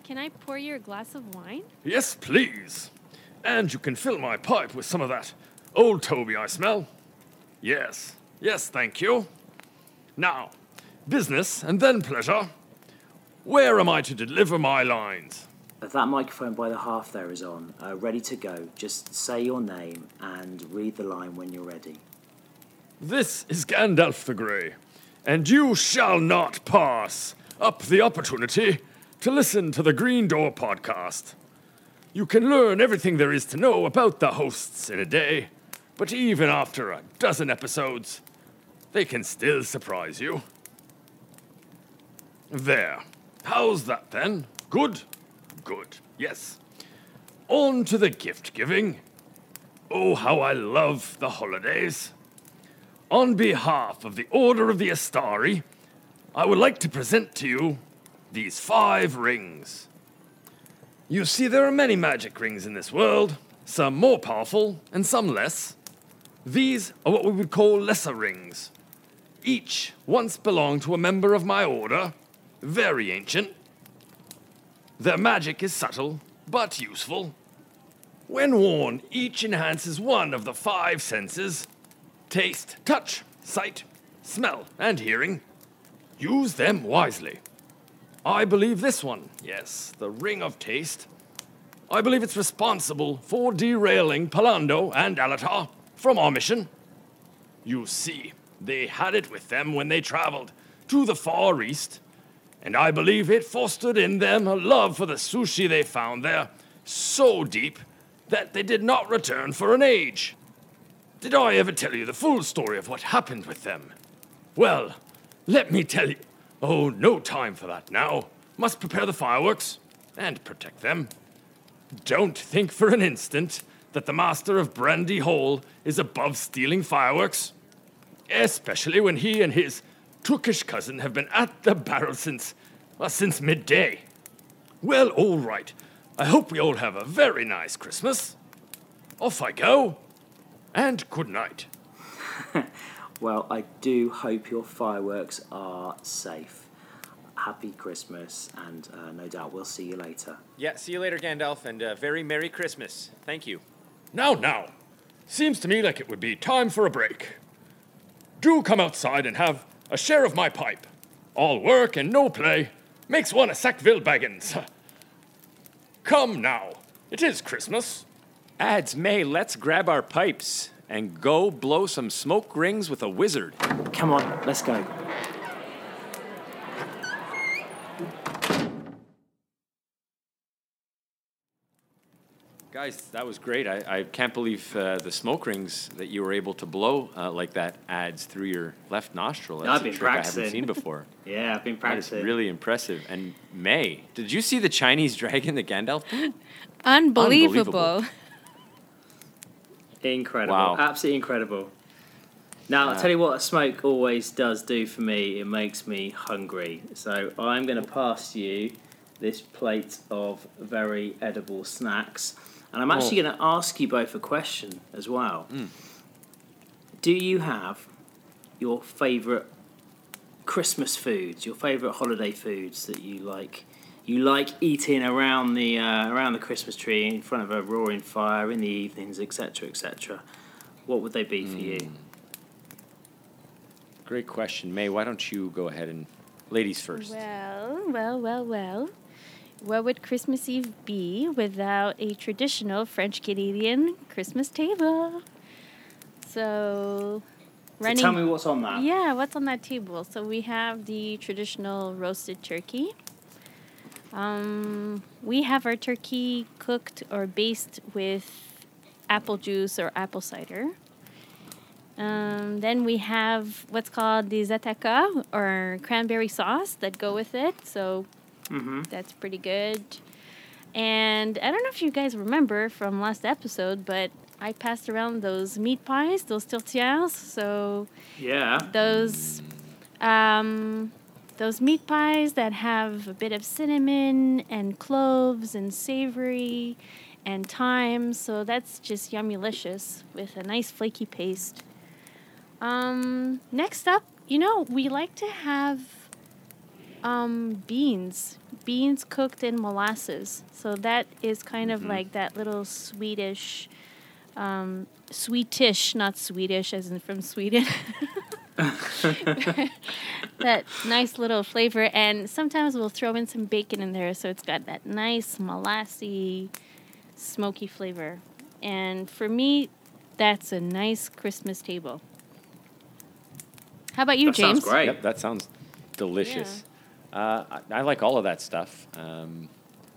Can I pour you a glass of wine? Yes, please. And you can fill my pipe with some of that old Toby I smell. Yes, yes, thank you. Now, business and then pleasure. Where am I to deliver my lines? That microphone by the hearth there is on, uh, ready to go. Just say your name and read the line when you're ready. This is Gandalf the Grey, and you shall not pass up the opportunity to listen to the Green Door Podcast. You can learn everything there is to know about the hosts in a day, but even after a dozen episodes, they can still surprise you. There. How's that then? Good? Good, yes. On to the gift-giving. Oh, how I love the holidays. On behalf of the Order of the Astari, I would like to present to you these five rings. You see, there are many magic rings in this world, some more powerful and some less. These are what we would call lesser rings. each once belonged to a member of my order, very ancient. Their magic is subtle, but useful. When worn, each enhances one of the five senses: taste, touch, sight, smell, and hearing. Use them wisely. I believe this one, yes, the Ring of Taste, I believe it's responsible for derailing Palando and Alatar from our mission. You see, they had it with them when they traveled to the Far East, and I believe it fostered in them a love for the sushi they found there so deep that they did not return for an age. Did I ever tell you the full story of what happened with them? Well, let me tell you. Oh, no time for that now. Must prepare the fireworks and protect them. Don't think for an instant that the master of Brandy Hall is above stealing fireworks, especially when he and his Turkish cousin have been at the barrel since, well, since midday. Well, all right. I hope we all have a very nice Christmas. Off I go, and good night. Well, I do hope your fireworks are safe. Happy Christmas, and uh, no doubt we'll see you later. Yeah, see you later, Gandalf, and uh, very Merry Christmas. Thank you. Now, now. Seems to me like it would be time for a break. Do come outside and have a share of my pipe. All work and no play makes one a Sackville Baggins. Come now. It is Christmas. Ads May, let's grab our pipes and go blow some smoke rings with a wizard. Come on, let's go. Guys, that was great. I, I can't believe uh, the smoke rings that you were able to blow uh, like that adds through your left nostril. That's I've been a trick practicing. I haven't seen before. Yeah, I've been practicing. That is really impressive. And May, did you see the Chinese dragon that Gandalf did? Unbelievable. Unbelievable. Incredible. Wow. Absolutely incredible. Now, uh, I'll tell you what a smoke always does do for me. It makes me hungry. So I'm going to pass you this plate of very edible snacks. And I'm actually oh. going to ask you both a question as well. Mm. Do you have your favourite Christmas foods, your favourite holiday foods that you like? You like eating around the uh, around the Christmas tree, in front of a roaring fire, in the evenings, et cetera, et cetera. What would they be mm. for you? Great question, May. Why don't you go ahead and ladies first? Well, well, well, well. What would Christmas Eve be without a traditional French-Canadian Christmas table? So, running, so tell me what's on that. Yeah, what's on that table? So we have the traditional roasted turkey. Um, we have our turkey cooked or based with apple juice or apple cider. Um, then we have what's called the zataka or cranberry sauce that go with it. So... Mm-hmm. That's pretty good. And I don't know if you guys remember from last episode, but I passed around those meat pies, those tortillas. So yeah, those um, those meat pies that have a bit of cinnamon and cloves and savory and thyme. So that's just yummy-licious with a nice flaky paste. Um, next up, you know, we like to have... Um, beans, beans cooked in molasses. So that is kind mm-hmm. of like that little Swedish, um, sweetish, not Swedish as in from Sweden. That nice little flavor. And sometimes we'll throw in some bacon in there. So it's got that nice molassy, smoky flavor. And for me, that's a nice Christmas table. How about you, that James? That sounds great. Yep, that sounds delicious. Yeah. Uh, I, I like all of that stuff. Um,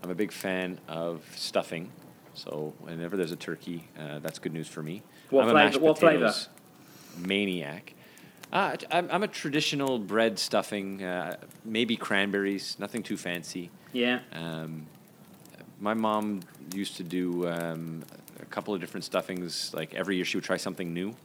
I'm a big fan of stuffing, so whenever there's a turkey, uh, that's good news for me. What I'm flavor? A mashed what flavor? Maniac. Uh, I'm, I'm a traditional bread stuffing, uh, maybe cranberries, nothing too fancy. Yeah. Um, my mom used to do um, a couple of different stuffings. Like every year, she would try something new,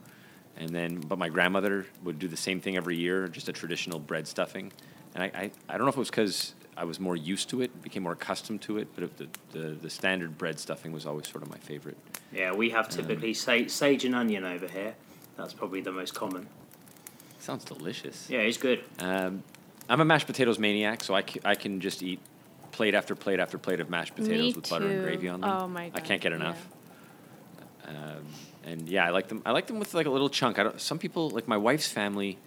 and then but my grandmother would do the same thing every year, just a traditional bread stuffing. And I, I, I don't know if it was because I was more used to it, became more accustomed to it, but the, the, the standard bread stuffing was always sort of my favorite. Yeah, we have typically um, sage, sage and onion over here. That's probably the most common. Sounds delicious. Yeah, it's good. Um, I'm a mashed potatoes maniac, so I, c- I can just eat plate after plate after plate of mashed potatoes Me with too. butter and gravy on them. Oh my god! I can't get enough. Yeah. Um, and yeah, I like them. I like them with like a little chunk. I don't. Some people, like my wife's family,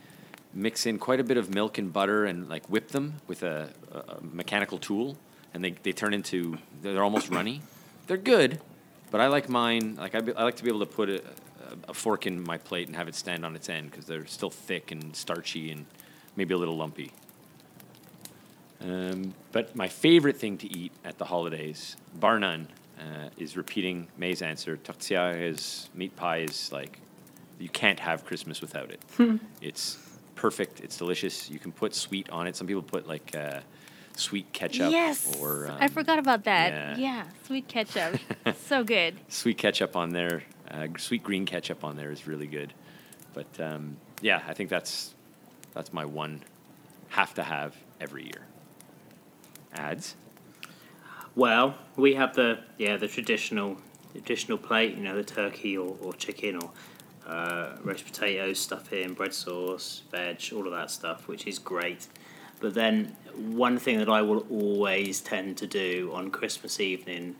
mix in quite a bit of milk and butter and like whip them with a, a mechanical tool, and they they turn into they're almost runny. They're good, but I like mine. Like I, be, I like to be able to put a, a fork in my plate and have it stand on its end because they're still thick and starchy and maybe a little lumpy. Um, but my favorite thing to eat at the holidays, bar none, uh, is repeating May's answer. Tortillas, meat pie is like, you can't have Christmas without it. Hmm. It's perfect. It's delicious. You can put sweet on it. Some people put like uh, sweet ketchup. Yes, or, um, I forgot about that. Yeah, yeah, sweet ketchup. So good. Sweet ketchup on there. Uh, sweet green ketchup on there is really good. But um, yeah, I think that's that's my one have to have every year. Ads? Well, we have the yeah the traditional traditional plate, you know, the turkey or, or chicken or uh, roast potatoes, stuffing, bread sauce, veg, all of that stuff, which is great. But then one thing that I will always tend to do on Christmas evening,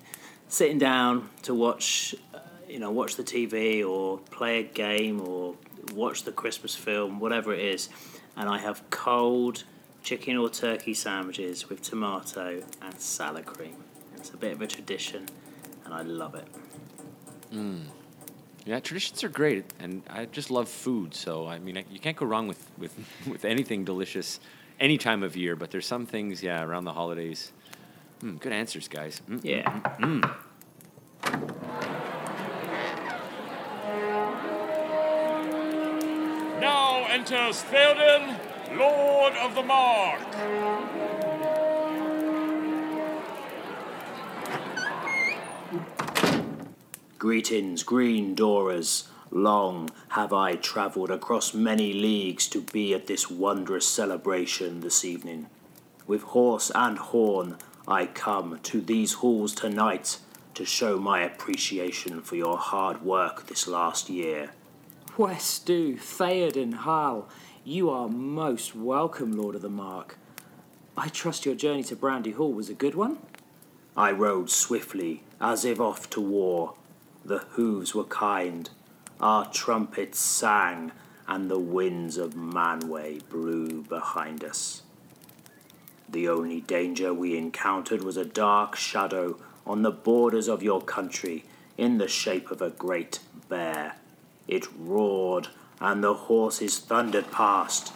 sitting down to watch, uh, you know, watch the T V or play a game or watch the Christmas film, whatever it is, and I have cold chicken or turkey sandwiches with tomato and salad cream. It's a bit of a tradition, and I love it. Mm. Yeah, traditions are great, and I just love food. So, I mean, I, you can't go wrong with, with, with anything delicious any time of year, but there's some things, yeah, around the holidays. Mm, good answers, guys. Mm, yeah. Mm, mm, mm. Now enters Theoden, Lord of the Mark. Greetings, Green Doorers. Long have I travelled across many leagues to be at this wondrous celebration this evening. With horse and horn, I come to these halls tonight to show my appreciation for your hard work this last year. Westu, Theoden, Hal. You are most welcome, Lord of the Mark. I trust your journey to Brandy Hall was a good one? I rode swiftly, as if off to war. The hooves were kind, our trumpets sang, and the winds of Manwë blew behind us. The only danger we encountered was a dark shadow on the borders of your country, in the shape of a great bear. It roared, and the horses thundered past.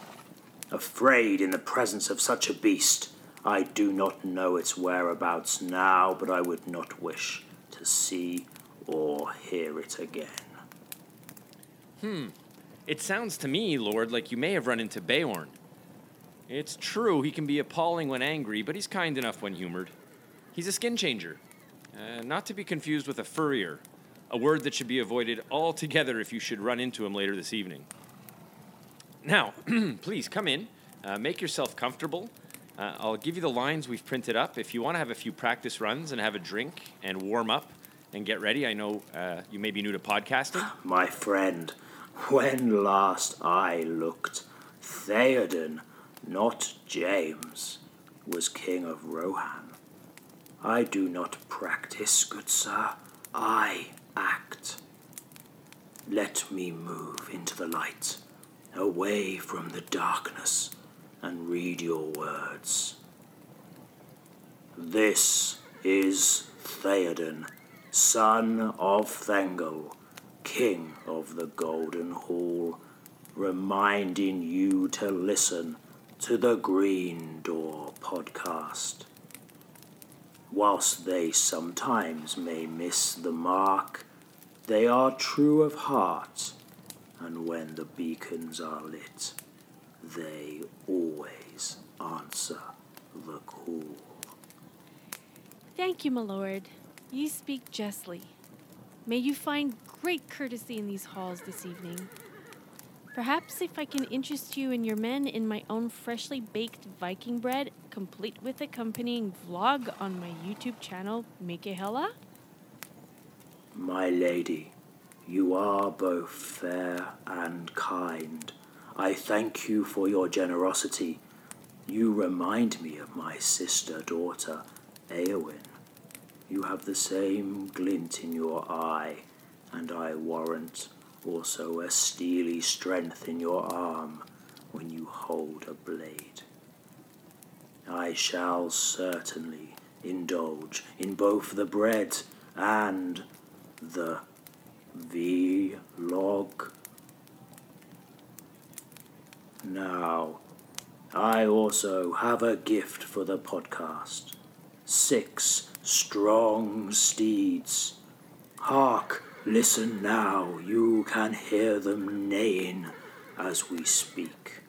Afraid in the presence of such a beast, I do not know its whereabouts now, but I would not wish to see or hear it again. Hmm. It sounds to me, Lord, like you may have run into Beorn. It's true he can be appalling when angry, but he's kind enough when humored. He's a skin changer. Uh, not to be confused with a furrier. A word that should be avoided altogether if you should run into him later this evening. Now, please, come in. Uh, make yourself comfortable. Uh, I'll give you the lines we've printed up. If you want to have a few practice runs and have a drink and warm up and get ready, I know uh, you may be new to podcasting. My friend, when last I looked, Theoden, not James, was king of Rohan. I do not practice, good sir. I... act. Let me move into the light, away from the darkness, and read your words. This is Theoden, son of Thengel, king of the Golden Hall, reminding you to listen to the Green Door podcast. Whilst they sometimes may miss the mark, they are true of heart, and when the beacons are lit, they always answer the call. Thank you, my lord. You speak justly. May you find great courtesy in these halls this evening. Perhaps if I can interest you and your men in my own freshly baked Viking bread, complete with accompanying vlog on my YouTube channel, Mikehela? My lady, you are both fair and kind. I thank you for your generosity. You remind me of my sister-daughter, Eowyn. You have the same glint in your eye, and I warrant also a steely strength in your arm when you hold a blade. I shall certainly indulge in both the bread and the vlog. Now, I also have a gift for the podcast. Six strong steeds. Hark, listen now, you can hear them neighing as we speak.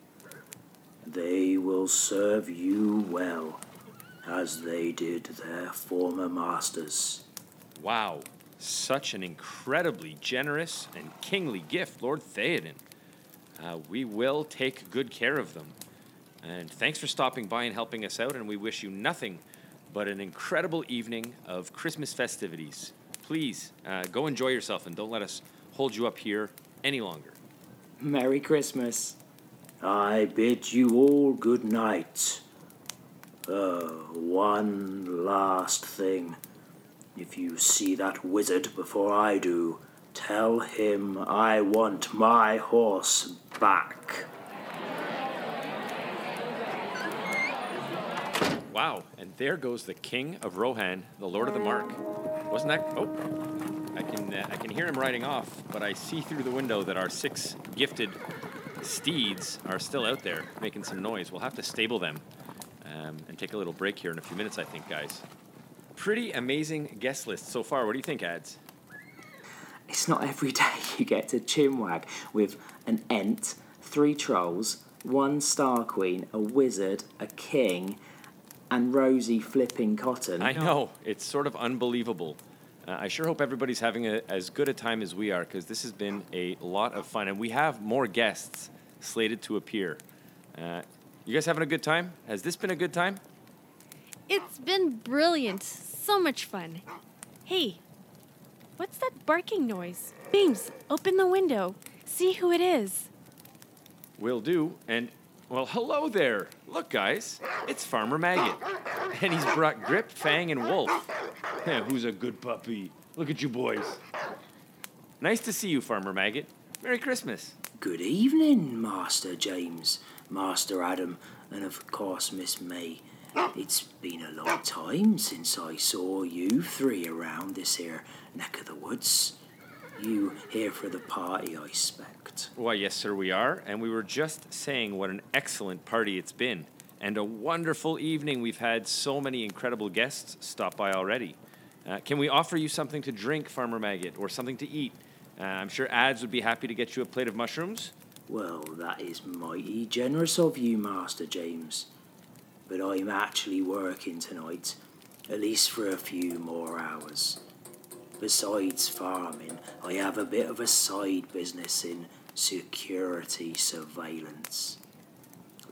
They will serve you well, as they did their former masters. Wow, such an incredibly generous and kingly gift, Lord Theoden. Uh, we will take good care of them. And thanks for stopping by and helping us out, and we wish you nothing but an incredible evening of Christmas festivities. Please, uh, go enjoy yourself, and don't let us hold you up here any longer. Merry Christmas. I bid you all good night. Uh, one last thing. If you see that wizard before I do, tell him I want my horse back. Wow, and there goes the King of Rohan, the Lord of the Mark. Wasn't that... Oh, I can uh, I can hear him riding off, but I see through the window that our six gifted steeds are still out there making some noise. We'll have to stable them um, and take a little break here in a few minutes, I think, guys. Pretty amazing guest list so far. What do you think, Ads? It's not every day you get to chinwag with an ent, three trolls, one star queen, a wizard, a king... and rosy flipping cotton. I know, it's sort of unbelievable. Uh, I sure hope everybody's having a, as good a time as we are, because this has been a lot of fun, and we have more guests slated to appear. Uh, you guys having a good time? Has this been a good time? It's been brilliant. So much fun. Hey, what's that barking noise? Beams, open the window. See who it is. Will do, and... Well, hello there. Look, guys, it's Farmer Maggot. And he's brought Grip, Fang, and Wolf. Yeah, who's a good puppy? Look at you boys. Nice to see you, Farmer Maggot. Merry Christmas. Good evening, Master James, Master Adam, and of course, Miss May. It's been a long time since I saw you three around this here neck of the woods. You here for the party, I expect. Why, yes, sir, we are. And we were just saying what an excellent party it's been. And a wonderful evening. We've had so many incredible guests stop by already. Uh, can we offer you something to drink, Farmer Maggot, or something to eat? Uh, I'm sure Ads would be happy to get you a plate of mushrooms. Well, that is mighty generous of you, Master James. But I'm actually working tonight, at least for a few more hours. Besides farming, I have a bit of a side business in security surveillance.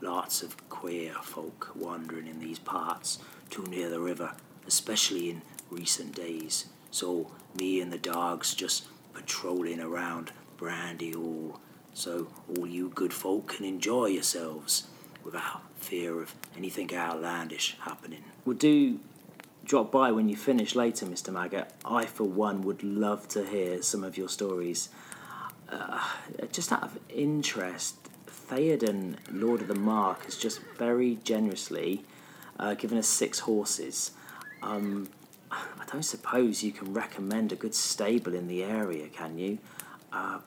Lots of queer folk wandering in these parts, too near the river, especially in recent days. So me and the dogs just patrolling around Brandy Hall, so all you good folk can enjoy yourselves without fear of anything outlandish happening. We'll do... Drop by when you finish later, Mister Maggot. I, for one, would love to hear some of your stories. Uh, just out of interest, Theoden, Lord of the Mark, has just very generously uh, given us six horses. Um, I don't suppose you can recommend a good stable in the area, can you? Uh,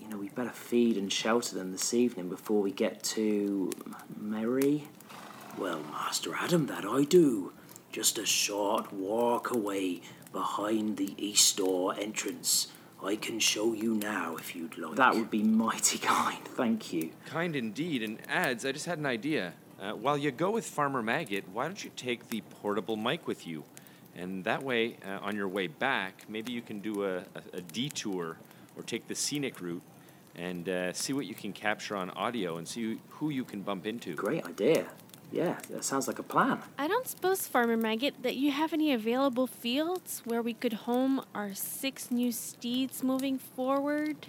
you know, we better feed and shelter them this evening before we get to Merry. Well, Master Adam, that I do. Just a short walk away behind the east door entrance. I can show you now if you'd like. That would be mighty kind, thank you. Kind indeed, and Ads, I just had an idea. Uh, while you go with Farmer Maggot, why don't you take the portable mic with you? And that way, uh, on your way back, maybe you can do a, a, a detour or take the scenic route and uh, see what you can capture on audio and see who you can bump into. Great idea. Yeah, that sounds like a plan. I don't suppose, Farmer Maggot, that you have any available fields where we could home our six new steeds moving forward?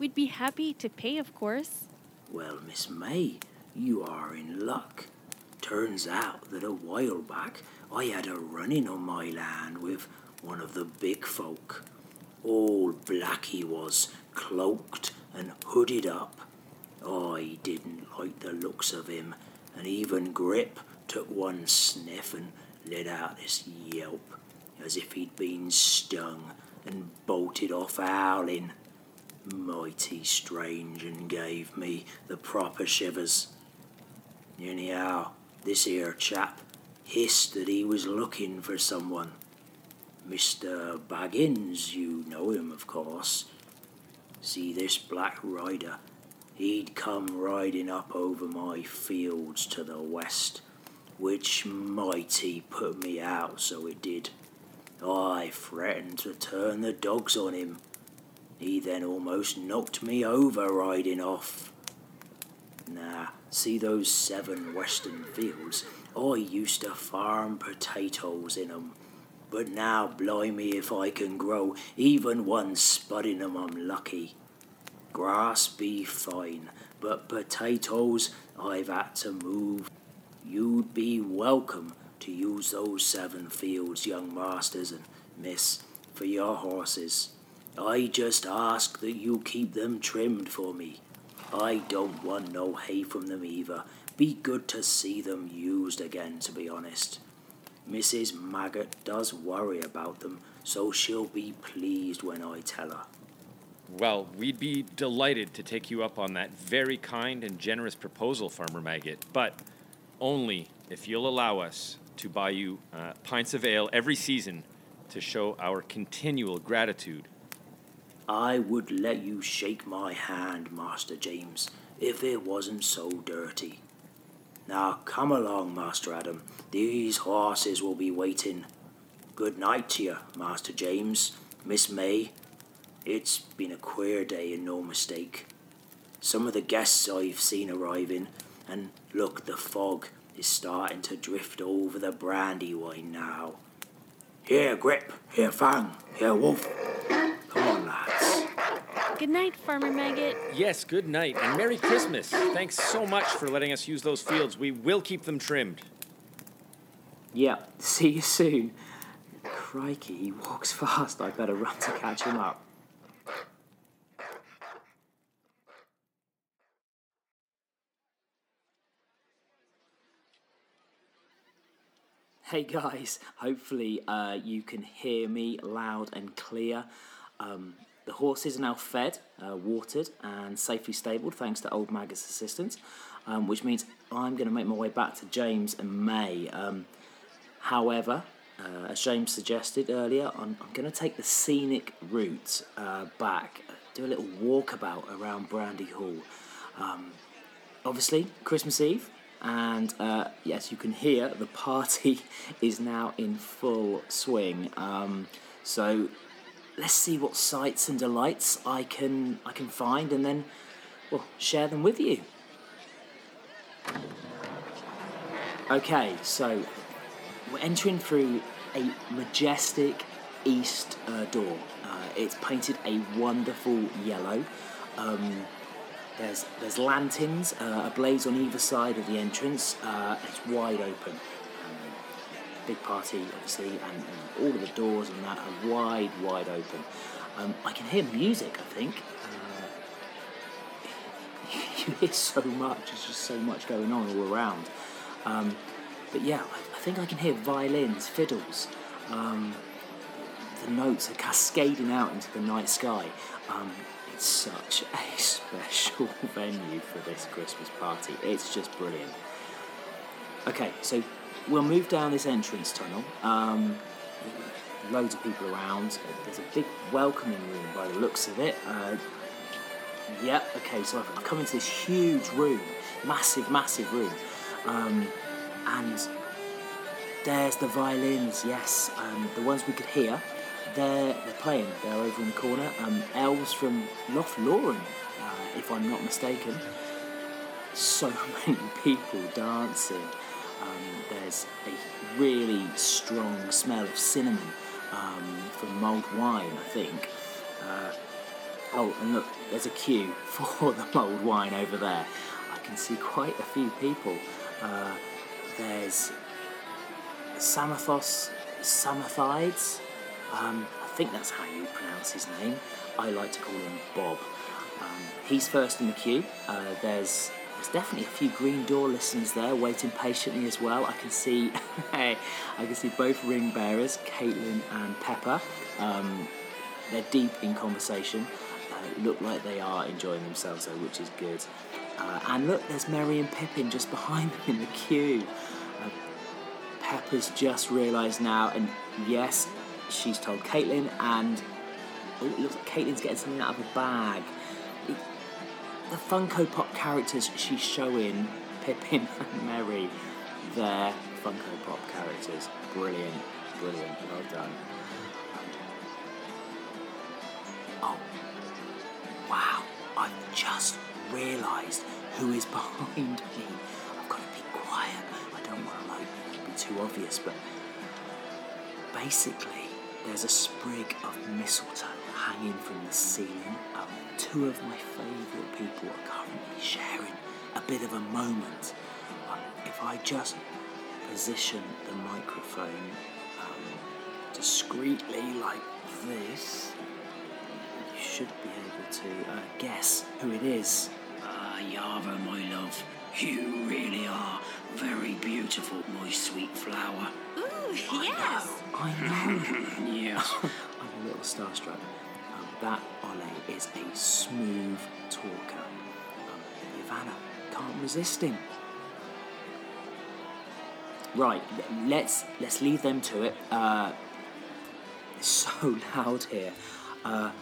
We'd be happy to pay, of course. Well, Miss May, you are in luck. Turns out that a while back I had a run-in on my land with one of the big folk. All black he was, cloaked and hooded up. I didn't like the looks of him, and even Grip took one sniff and let out this yelp, as if he'd been stung, and bolted off howling. Mighty strange, and gave me the proper shivers. Anyhow, this here chap hissed that he was looking for someone. Mister Baggins, you know him, of course. See, this black rider, he'd come riding up over my fields to the west, which mighty put me out, so it did. I threatened to turn the dogs on him. He then almost knocked me over riding off. Nah, see those seven western fields? I used to farm potatoes in 'em. But now, blimey, if I can grow even one spud in 'em, I'm lucky. Grass be fine, but potatoes I've had to move. You'd be welcome to use those seven fields, young masters and miss, for your horses. I just ask that you keep them trimmed for me. I don't want no hay from them either. Be good to see them used again, to be honest. Missus Maggot does worry about them, so she'll be pleased when I tell her. Well, we'd be delighted to take you up on that very kind and generous proposal, Farmer Maggot, but only if you'll allow us to buy you uh, pints of ale every season to show our continual gratitude. I would let you shake my hand, Master James, if it wasn't so dirty. Now come along, Master Adam. These horses will be waiting. Good night to you, Master James, Miss May. It's been a queer day and no mistake. Some of the guests I've seen arriving, and look, the fog is starting to drift over the brandywine now. Here, Grip, here, Fang, here, Wolf. Come on, lads. Good night, Farmer Maggot. Yes, good night, and Merry Christmas. Thanks so much for letting us use those fields. We will keep them trimmed. Yeah, see you soon. Crikey, he walks fast. I better run to catch him up. Hey guys, hopefully uh, you can hear me loud and clear. Um, the horses are now fed, uh, watered and safely stabled thanks to old Maggot's assistance, um, which means I'm going to make my way back to James and May. Um, however, uh, as James suggested earlier, I'm, I'm going to take the scenic route uh, back, do a little walkabout around Brandy Hall. Um, obviously, Christmas Eve. And uh, yes, you can hear the party is now in full swing. Um, so let's see what sights and delights I can I can find, and then well share them with you. Okay, so we're entering through a majestic east uh, door. Uh, it's painted a wonderful yellow. Um, There's there's lanterns uh, ablaze on either side of the entrance. Uh, it's wide open. Um, big party, obviously, and, and all of the doors and that are wide, wide open. Um, I can hear music, I think. Uh, you hear so much. There's just so much going on all around. Um, but yeah, I, I think I can hear violins, fiddles. Um, the notes are cascading out into the night sky. Um, Such a special venue for this Christmas party. It's just brilliant. Okay, so we'll move down this entrance tunnel. Um, loads of people around. There's a big welcoming room by the looks of it. Uh, yep, okay, so I've come into this huge room. Massive, massive room. Um, and there's the violins, yes. Um, the ones we could hear. They're, they're playing. They're over in the corner. Um, elves from Lothlórien, uh, if I'm not mistaken. So many people dancing. Um, there's a really strong smell of cinnamon um, from mulled wine, I think. Uh, oh, and look, There's a queue for the mulled wine over there. I can see quite a few people. Uh, there's Samathos Samathides. Um, I think that's how you pronounce his name. I like to call him Bob. Um, he's first in the queue. Uh, there's there's definitely a few Green Door listeners there waiting patiently as well. I can see I can see both ring bearers, Caitlin and Pepper. Um, they're deep in conversation. Uh, look like they are enjoying themselves though, which is good. Uh, and look, there's Merry and Pippin just behind them in the queue. Uh, Pepper's just realised now, and yes, she's told Caitlin, and oh, it looks like Caitlin's getting something out of a bag. It, the Funko Pop characters she's showing Pippin and Merry, they're Funko Pop characters. Brilliant, brilliant, well done. Oh, wow, I've just realised who is behind me. I've got to be quiet. I don't want to like be too obvious, but basically there's a sprig of mistletoe hanging from the ceiling. Um, two of my favourite people are currently sharing a bit of a moment. Um, if I just position the microphone um, discreetly like this, you should be able to uh, guess who it is. Ah, uh, Yara, my love, you really are very beautiful, my sweet flower. Ooh, I yes! Know, I know. Yes. I'm a little starstruck. Um, that Ole is a smooth talker. Um, Ivana can't resist him. Right, let's let's leave them to it. Uh, it's so loud here. Uh,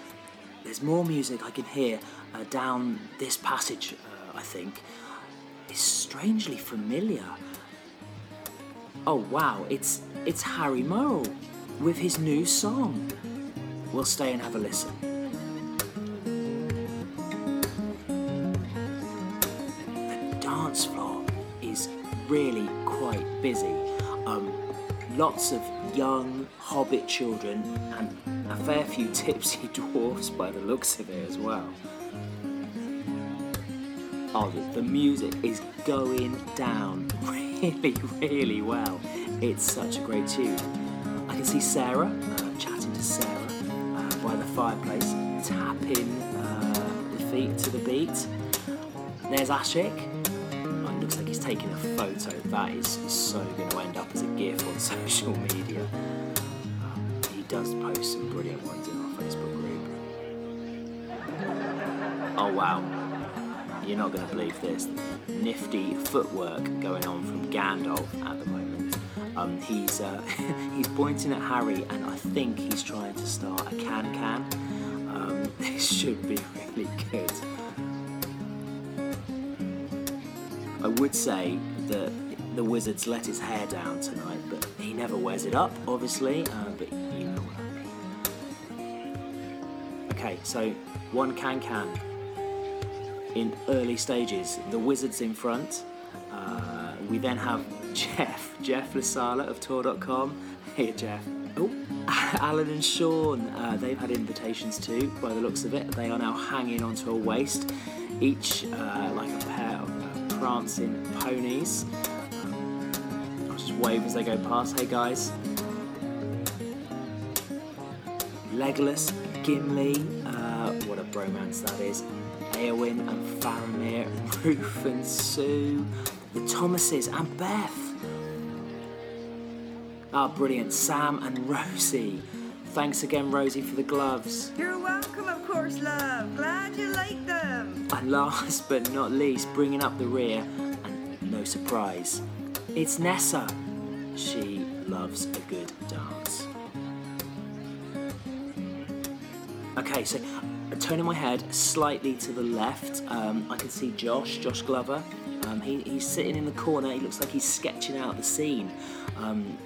there's more music I can hear uh, down this passage. Uh, I think it's strangely familiar. Oh wow, it's it's Harry Murrell with his new song. We'll stay and have a listen. The dance floor is really quite busy. Um, lots of young hobbit children and a fair few tipsy dwarfs by the looks of it as well. Oh, the music is going down really, really well. It's such a great tune. I can see Sarah, uh, chatting to Sarah uh, by the fireplace, tapping uh, the feet to the beat. There's Ashik. Oh, it looks like he's taking a photo. That is so going to end up as a GIF on social media. Um, he does post some brilliant ones in our Facebook group. Oh, wow. You're not going to believe this. Nifty footwork going on from Gandalf at the moment. Um, he's uh, he's pointing at Harry, and I think he's trying to start a can-can. Um, this should be really good. I would say that the wizard's let his hair down tonight, but he never wears it up, obviously. Uh, but you know what I mean. Okay, so one can-can. In early stages, the wizard's in front. Uh, we then have Jeff, Jeff Lasala of Tor dot com. Hey, Jeff. Oh, Alan and Sean, uh, they've had invitations too, by the looks of it. They are now hanging onto a waist, each uh, like a pair of uh, prancing ponies. Um, I'll just wave as they go past. Hey, guys. Legolas, Gimli, uh, what a bromance that is. Eowyn and Faramir and Ruth and Sue, the Thomases and Beth. Ah, oh, brilliant. Sam and Rosie. Thanks again, Rosie, for the gloves. You're welcome, of course, love. Glad you like them. And last but not least, bringing up the rear, and no surprise, it's Nessa. She loves a good dance. Okay, so turning my head slightly to the left, um, I can see Josh, Josh Glover. Um, he, he's sitting in the corner. He looks like he's sketching out the scene. Um,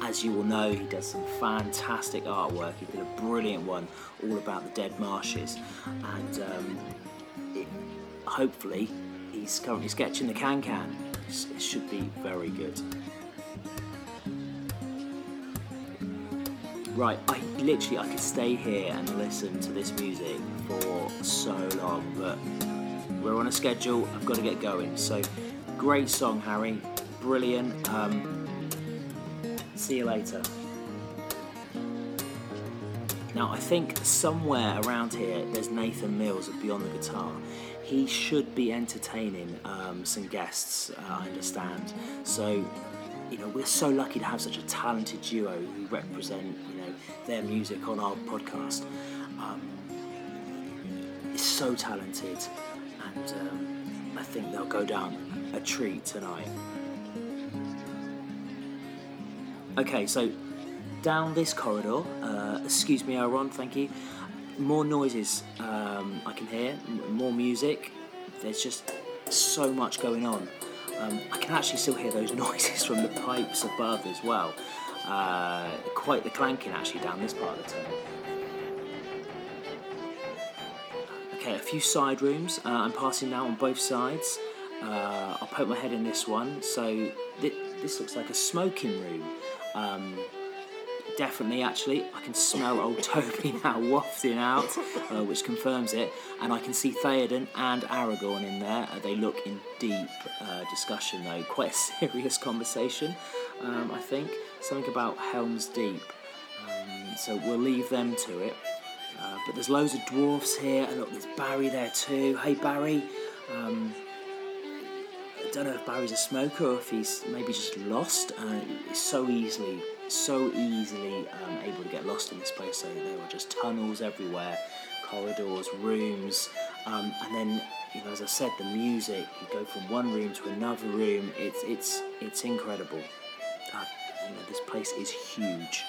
as you will know, he does some fantastic artwork. He did a brilliant one all about the dead marshes. And um, it, hopefully, he's currently sketching the can-can. It should be very good. right, I literally, I could stay here and listen to this music for so long, but we're on a schedule, I've got to get going. So, great song, Harry, brilliant, um, see you later. Now, I think somewhere around here, there's Nathan Mills of Beyond the Guitar. He should be entertaining um, some guests, uh, I understand. So, you know, we're so lucky to have such a talented duo who represent, you know, their music on our podcast. Um, it's so talented, and um, I think they'll go down a treat tonight. Okay, so down this corridor, uh, excuse me, Aaron, thank you. More noises um, I can hear, m- more music. There's just so much going on. Um, I can actually still hear those noises from the pipes above as well. Uh, quite the clanking actually down this part of the tunnel. Okay, a few side rooms. Uh, I'm passing now on both sides. Uh, I'll poke my head in this one. So th- this looks like a smoking room. Um, Definitely, actually, I can smell old Toby now wafting out, uh, which confirms it, and I can see Theoden and Aragorn in there. Uh, they look in deep uh, discussion, though, quite a serious conversation, um, I think. Something about Helm's Deep, um, so we'll leave them to it. Uh, but there's loads of dwarves here, and look, there's Barry there too. Hey, Barry. Um, I don't know if Barry's a smoker or if he's maybe just lost. Uh, it's so easily... so easily um, able to get lost in this place. So there were just tunnels everywhere, corridors, rooms, um, and then, you know, as I said, the music, you go from one room to another room. It's it's it's incredible. Uh, you know, this place is huge.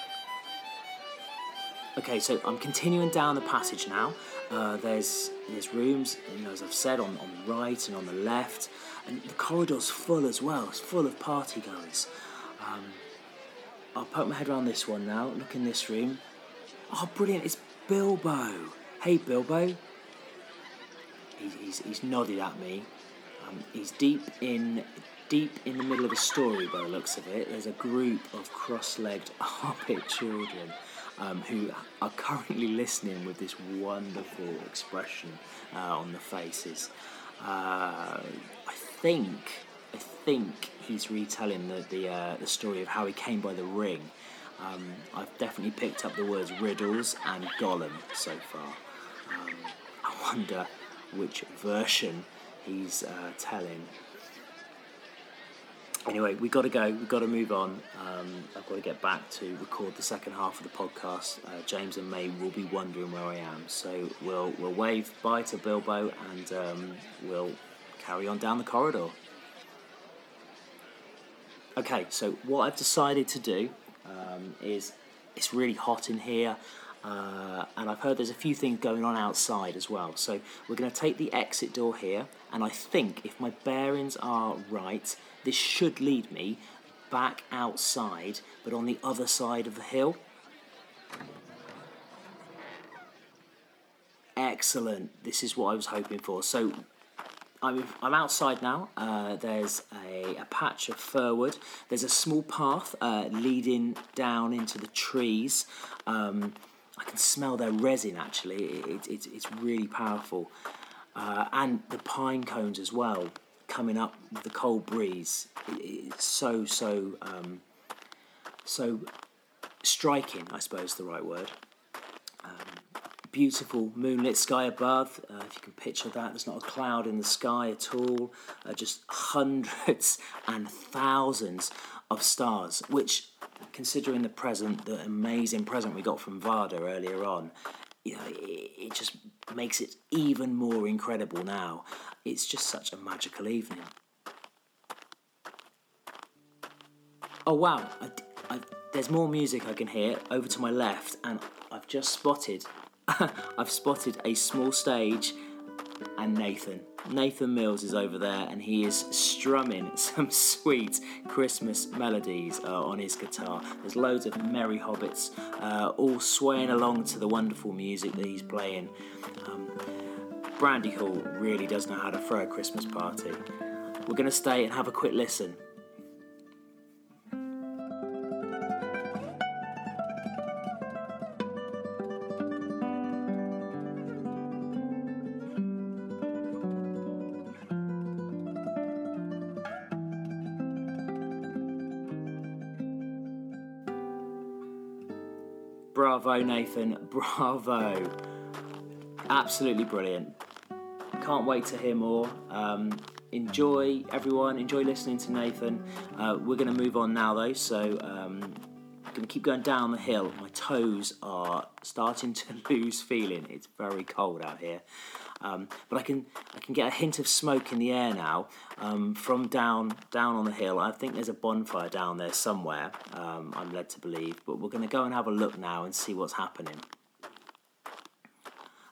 Okay, so I'm continuing down the passage now. Uh, there's there's rooms, you know, as I've said, on, on the right and on the left, and the corridor's full as well. It's full of party goers. Um, I'll poke my head around this one now, look in this room. Oh, brilliant, it's Bilbo. Hey, Bilbo. He's, he's, he's nodded at me. Um, he's deep in deep in the middle of a story, by the looks of it. There's a group of cross-legged hobbit children um, who are currently listening with this wonderful expression uh, on the faces. Uh, I think... I think he's retelling the the, uh, the story of how he came by the ring. Um, I've definitely picked up the words riddles and Gollum so far. Um, I wonder which version he's uh, telling. Anyway, we've got to go. We've got to move on. Um, I've got to get back to record the second half of the podcast. Uh, James and May will be wondering where I am. So we'll we'll wave bye to Bilbo and um, we'll carry on down the corridor. Okay, so what I've decided to do um, is, it's really hot in here, uh, and I've heard there's a few things going on outside as well. So we're going to take the exit door here, and I think if my bearings are right, this should lead me back outside, but on the other side of the hill. Excellent, this is what I was hoping for. So I'm I'm outside now. Uh, there's a, a patch of firwood. There's a small path uh, leading down into the trees. Um, I can smell their resin, actually. It, it, it's really powerful. Uh, and the pine cones as well, coming up with the cold breeze. It, it's so, so, um, so striking, I suppose is the right word. Um, Beautiful moonlit sky above, uh, if you can picture that. There's not a cloud in the sky at all, uh, just hundreds and thousands of stars, which, considering the present, the amazing present we got from Varda earlier on, you know, it, it just makes it even more incredible now. It's just such a magical evening. Oh wow, I, I, there's more music I can hear over to my left, and I've just spotted... I've spotted a small stage and Nathan. Nathan Mills is over there and he is strumming some sweet Christmas melodies uh, on his guitar. There's loads of merry hobbits uh, all swaying along to the wonderful music that he's playing. Um, Brandy Hall really does know how to throw a Christmas party. We're going to stay and have a quick listen. Bravo, Nathan. Bravo. Absolutely brilliant. Can't wait to hear more. Um, enjoy, everyone. Enjoy listening to Nathan. Uh, we're going to move on now, though, so um, I'm going to keep going down the hill. My toes are starting to lose feeling. It's very cold out here. Um, but I can I can get a hint of smoke in the air now um, from down down on the hill. I think there's a bonfire down there somewhere, um, I'm led to believe. But we're going to go and have a look now and see what's happening.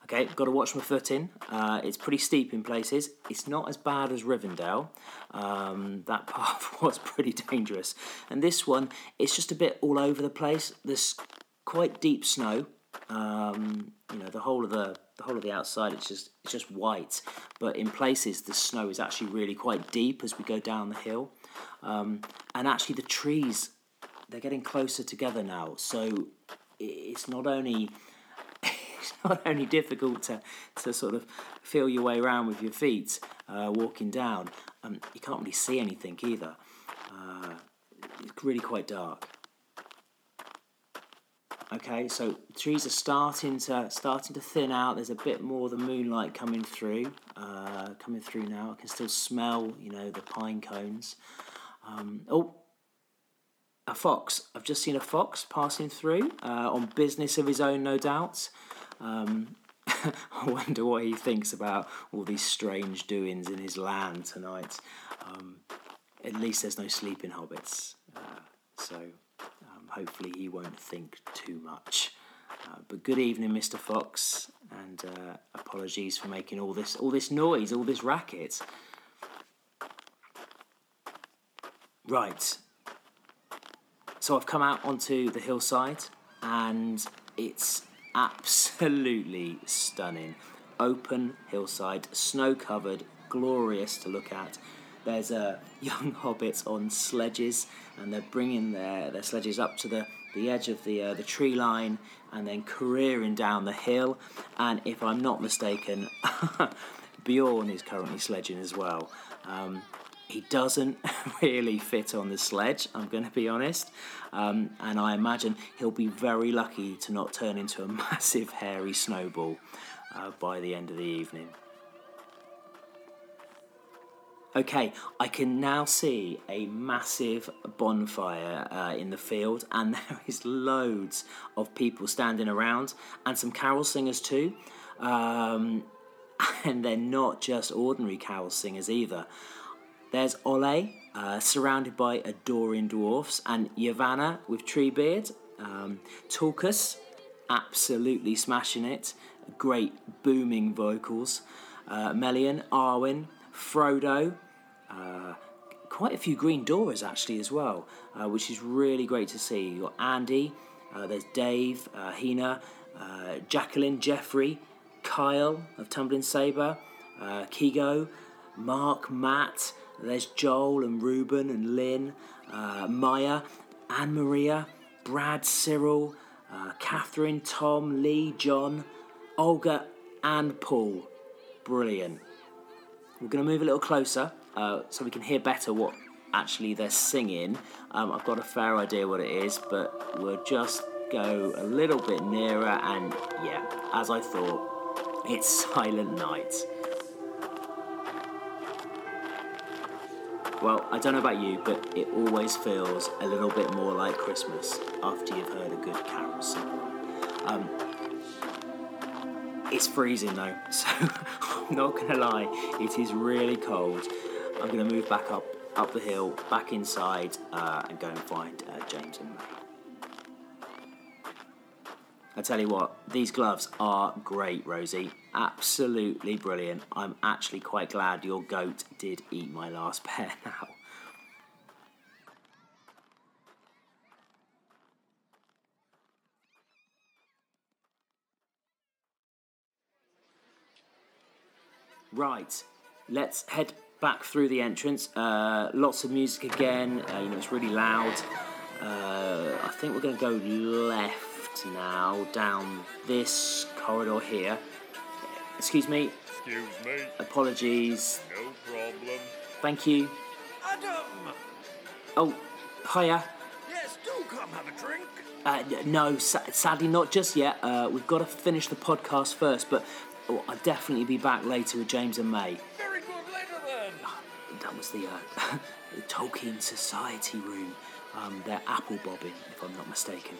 Okay, got to watch my footing. Uh, it's pretty steep in places. It's not as bad as Rivendell. Um, that path was pretty dangerous. And this one, it's just a bit all over the place. There's quite deep snow. Um, you know, the whole of the... The whole of the outside, it's just it's just white, but in places the snow is actually really quite deep as we go down the hill, um, and actually the trees, they're getting closer together now. So it's not only it's not only difficult to to sort of feel your way around with your feet uh, walking down. Um, you can't really see anything either. Uh, it's really quite dark. Okay, so trees are starting to starting to thin out. There's a bit more of the moonlight coming through, uh, coming through now. I can still smell, you know, the pine cones. Um, oh, a fox! I've just seen a fox passing through uh, on business of his own, no doubt. Um, I wonder what he thinks about all these strange doings in his land tonight. Um, at least there's no sleeping hobbits, uh, so. Hopefully he won't think too much. Uh, but good evening, Mister Fox, and uh, apologies for making all this all this noise, all this racket. Right. So I've come out onto the hillside, and it's absolutely stunning. Open hillside, snow-covered, glorious to look at. There's uh, young hobbits on sledges, and they're bringing their, their sledges up to the, the edge of the uh, the tree line and then careering down the hill. And if I'm not mistaken, Beorn is currently sledging as well. Um, he doesn't really fit on the sledge, I'm going to be honest. Um, and I imagine he'll be very lucky to not turn into a massive hairy snowball uh, by the end of the evening. Okay, I can now see a massive bonfire uh, in the field, and there is loads of people standing around, and some carol singers too. Um, and they're not just ordinary carol singers either. There's Ole, uh, surrounded by adoring dwarfs, and Yavanna with Treebeard. Um, Tulkas, absolutely smashing it. Great booming vocals. Uh, Melian, Arwen, Frodo. Uh, quite a few Green Doors actually as well, uh, which is really great to see. You've got Andy, uh, there's Dave, uh, Hina, uh, Jacqueline, Jeffrey, Kyle of Tumbling Sabre, uh, Kigo, Mark, Matt, there's Joel and Ruben and Lynn, uh, Maya, Anne-Maria, Brad, Cyril, uh, Catherine, Tom, Lee, John, Olga and Paul. Brilliant. We're going to move a little closer uh, so we can hear better what actually they're singing. Um, I've got a fair idea what it is, but we'll just go a little bit nearer and, yeah, as I thought, it's Silent Night. Well, I don't know about you, but it always feels a little bit more like Christmas after you've heard a good carol song. Um, It's freezing though, so I'm not going to lie, it is really cold. I'm going to move back up, up the hill, back inside, uh, and go and find uh, James and May. I tell you what, these gloves are great, Rosie. Absolutely brilliant. I'm actually quite glad your goat did eat my last pair now. Right, let's head back through the entrance. Uh, lots of music again. Uh, you know, it's really loud. Uh, I think we're going to go left now, down this corridor here. Excuse me. Excuse me. Apologies. No problem. Thank you. Adam! Oh, hiya. Yes, do come have a drink. Uh, no, sa- sadly not just yet. Uh, we've got to finish the podcast first, but oh, I'll definitely be back later with James and May. Very good, later then. Oh, that was the, uh, the Tolkien Society room. Um, they're apple bobbing, if I'm not mistaken.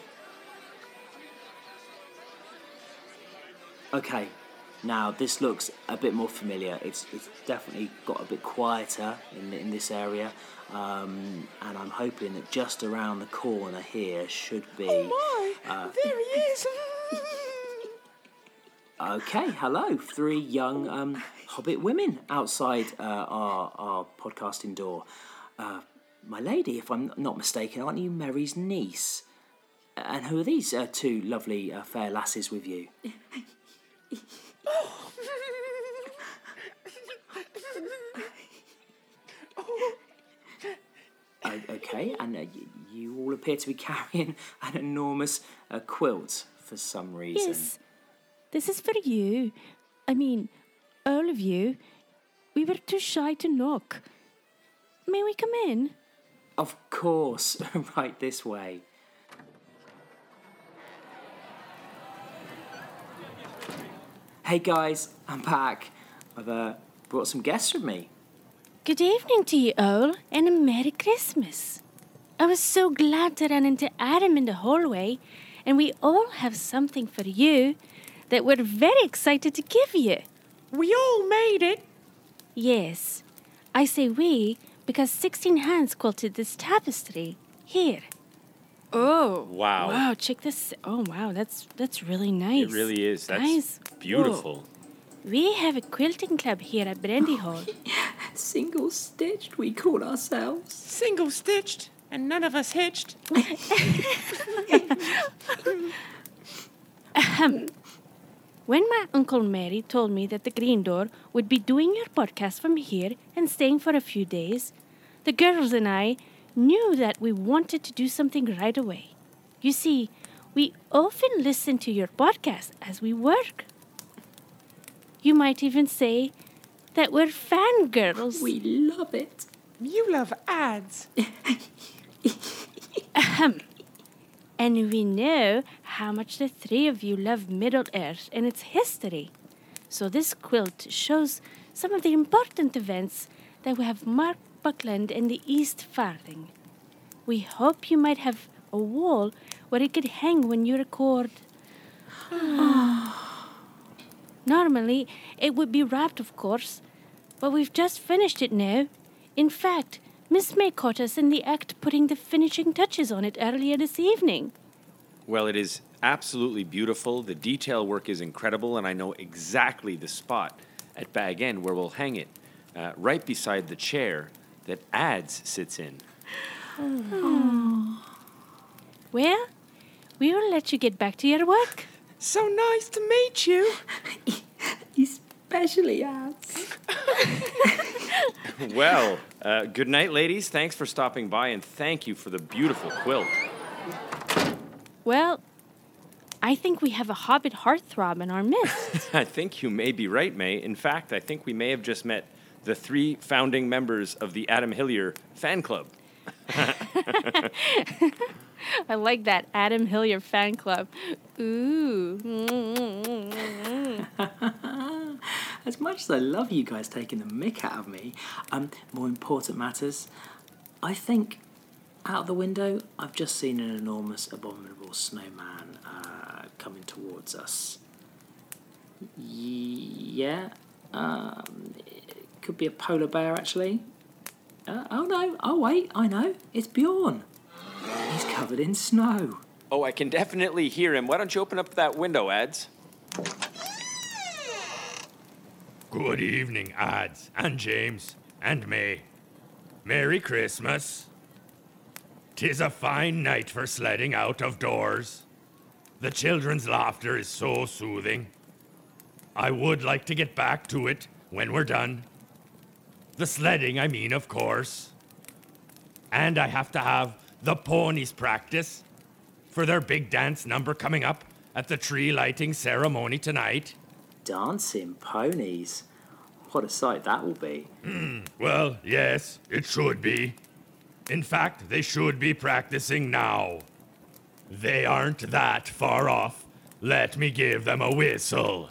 Okay, now this looks a bit more familiar. It's it's definitely got a bit quieter in in this area, um, and I'm hoping that just around the corner here should be. Oh my! Uh, there he is. Okay, hello, three young um, Hobbit women outside uh, our our podcasting door. Uh, my lady, if I'm not mistaken, aren't you Merry's niece? And who are these uh, two lovely uh, fair lasses with you? Oh. Oh. Uh, okay, and uh, you all appear to be carrying an enormous uh, quilt for some reason. Yes, this is for you. I mean, all of you. We were too shy to knock. May we come in? Of course, right this way. Hey guys, I'm back. I've uh, brought some guests with me. Good evening to you all, and a Merry Christmas. I was so glad to run into Adam in the hallway, and we all have something for you that we're very excited to give you. We all made it. Yes, I say we because sixteen hands quilted this tapestry here. Oh wow! Wow! Check this. Oh wow! That's that's really nice. It really is. That's nice. Beautiful. Whoa. We have a quilting club here at Brandy Hall. Single stitched, we call ourselves. Single stitched, and none of us hitched. um, when my uncle Merry told me that the Green Door would be doing your podcast from here and staying for a few days, the girls and I knew that we wanted to do something right away. You see, we often listen to your podcast as we work. You might even say that we're fangirls. We love it. You love ads. Ahem. And we know how much the three of you love Middle-earth and its history. So this quilt shows some of the important events that we have marked Buckland and the East Farthing. We hope you might have a wall where it could hang when you record. Oh. Normally, it would be wrapped, of course, but we've just finished it now. In fact, Miss May caught us in the act putting the finishing touches on it earlier this evening. Well, it is absolutely beautiful. The detail work is incredible, and I know exactly the spot at Bag End where we'll hang it, uh, right beside the chair that Ads sits in. Aww. Well, we will let you get back to your work. So nice to meet you. Especially Ads. Well, uh, good night, ladies. Thanks for stopping by, and thank you for the beautiful quilt. Well, I think we have a Hobbit heartthrob in our midst. I think you may be right, May. In fact, I think we may have just met the three founding members of the Adam Hillier fan club. I like that, Adam Hillier fan club. Ooh. As much as I love you guys taking the mick out of me, um, more important matters, I think out the window I've just seen an enormous, abominable snowman uh, coming towards us. Yeah, um... could be a polar bear, actually. Uh, oh, no. Oh, wait. I know. It's Beorn. He's covered in snow. Oh, I can definitely hear him. Why don't you open up that window, Ads? Good evening, Ads, and James, and May. Merry Christmas. Tis a fine night for sledding out of doors. The children's laughter is so soothing. I would like to get back to it when we're done. The sledding, I mean, of course. And I have to have the ponies practice for their big dance number coming up at the tree lighting ceremony tonight. Dancing ponies? What a sight that will be. Mm, well, yes, it should be. In fact, they should be practicing now. They aren't that far off. Let me give them a whistle.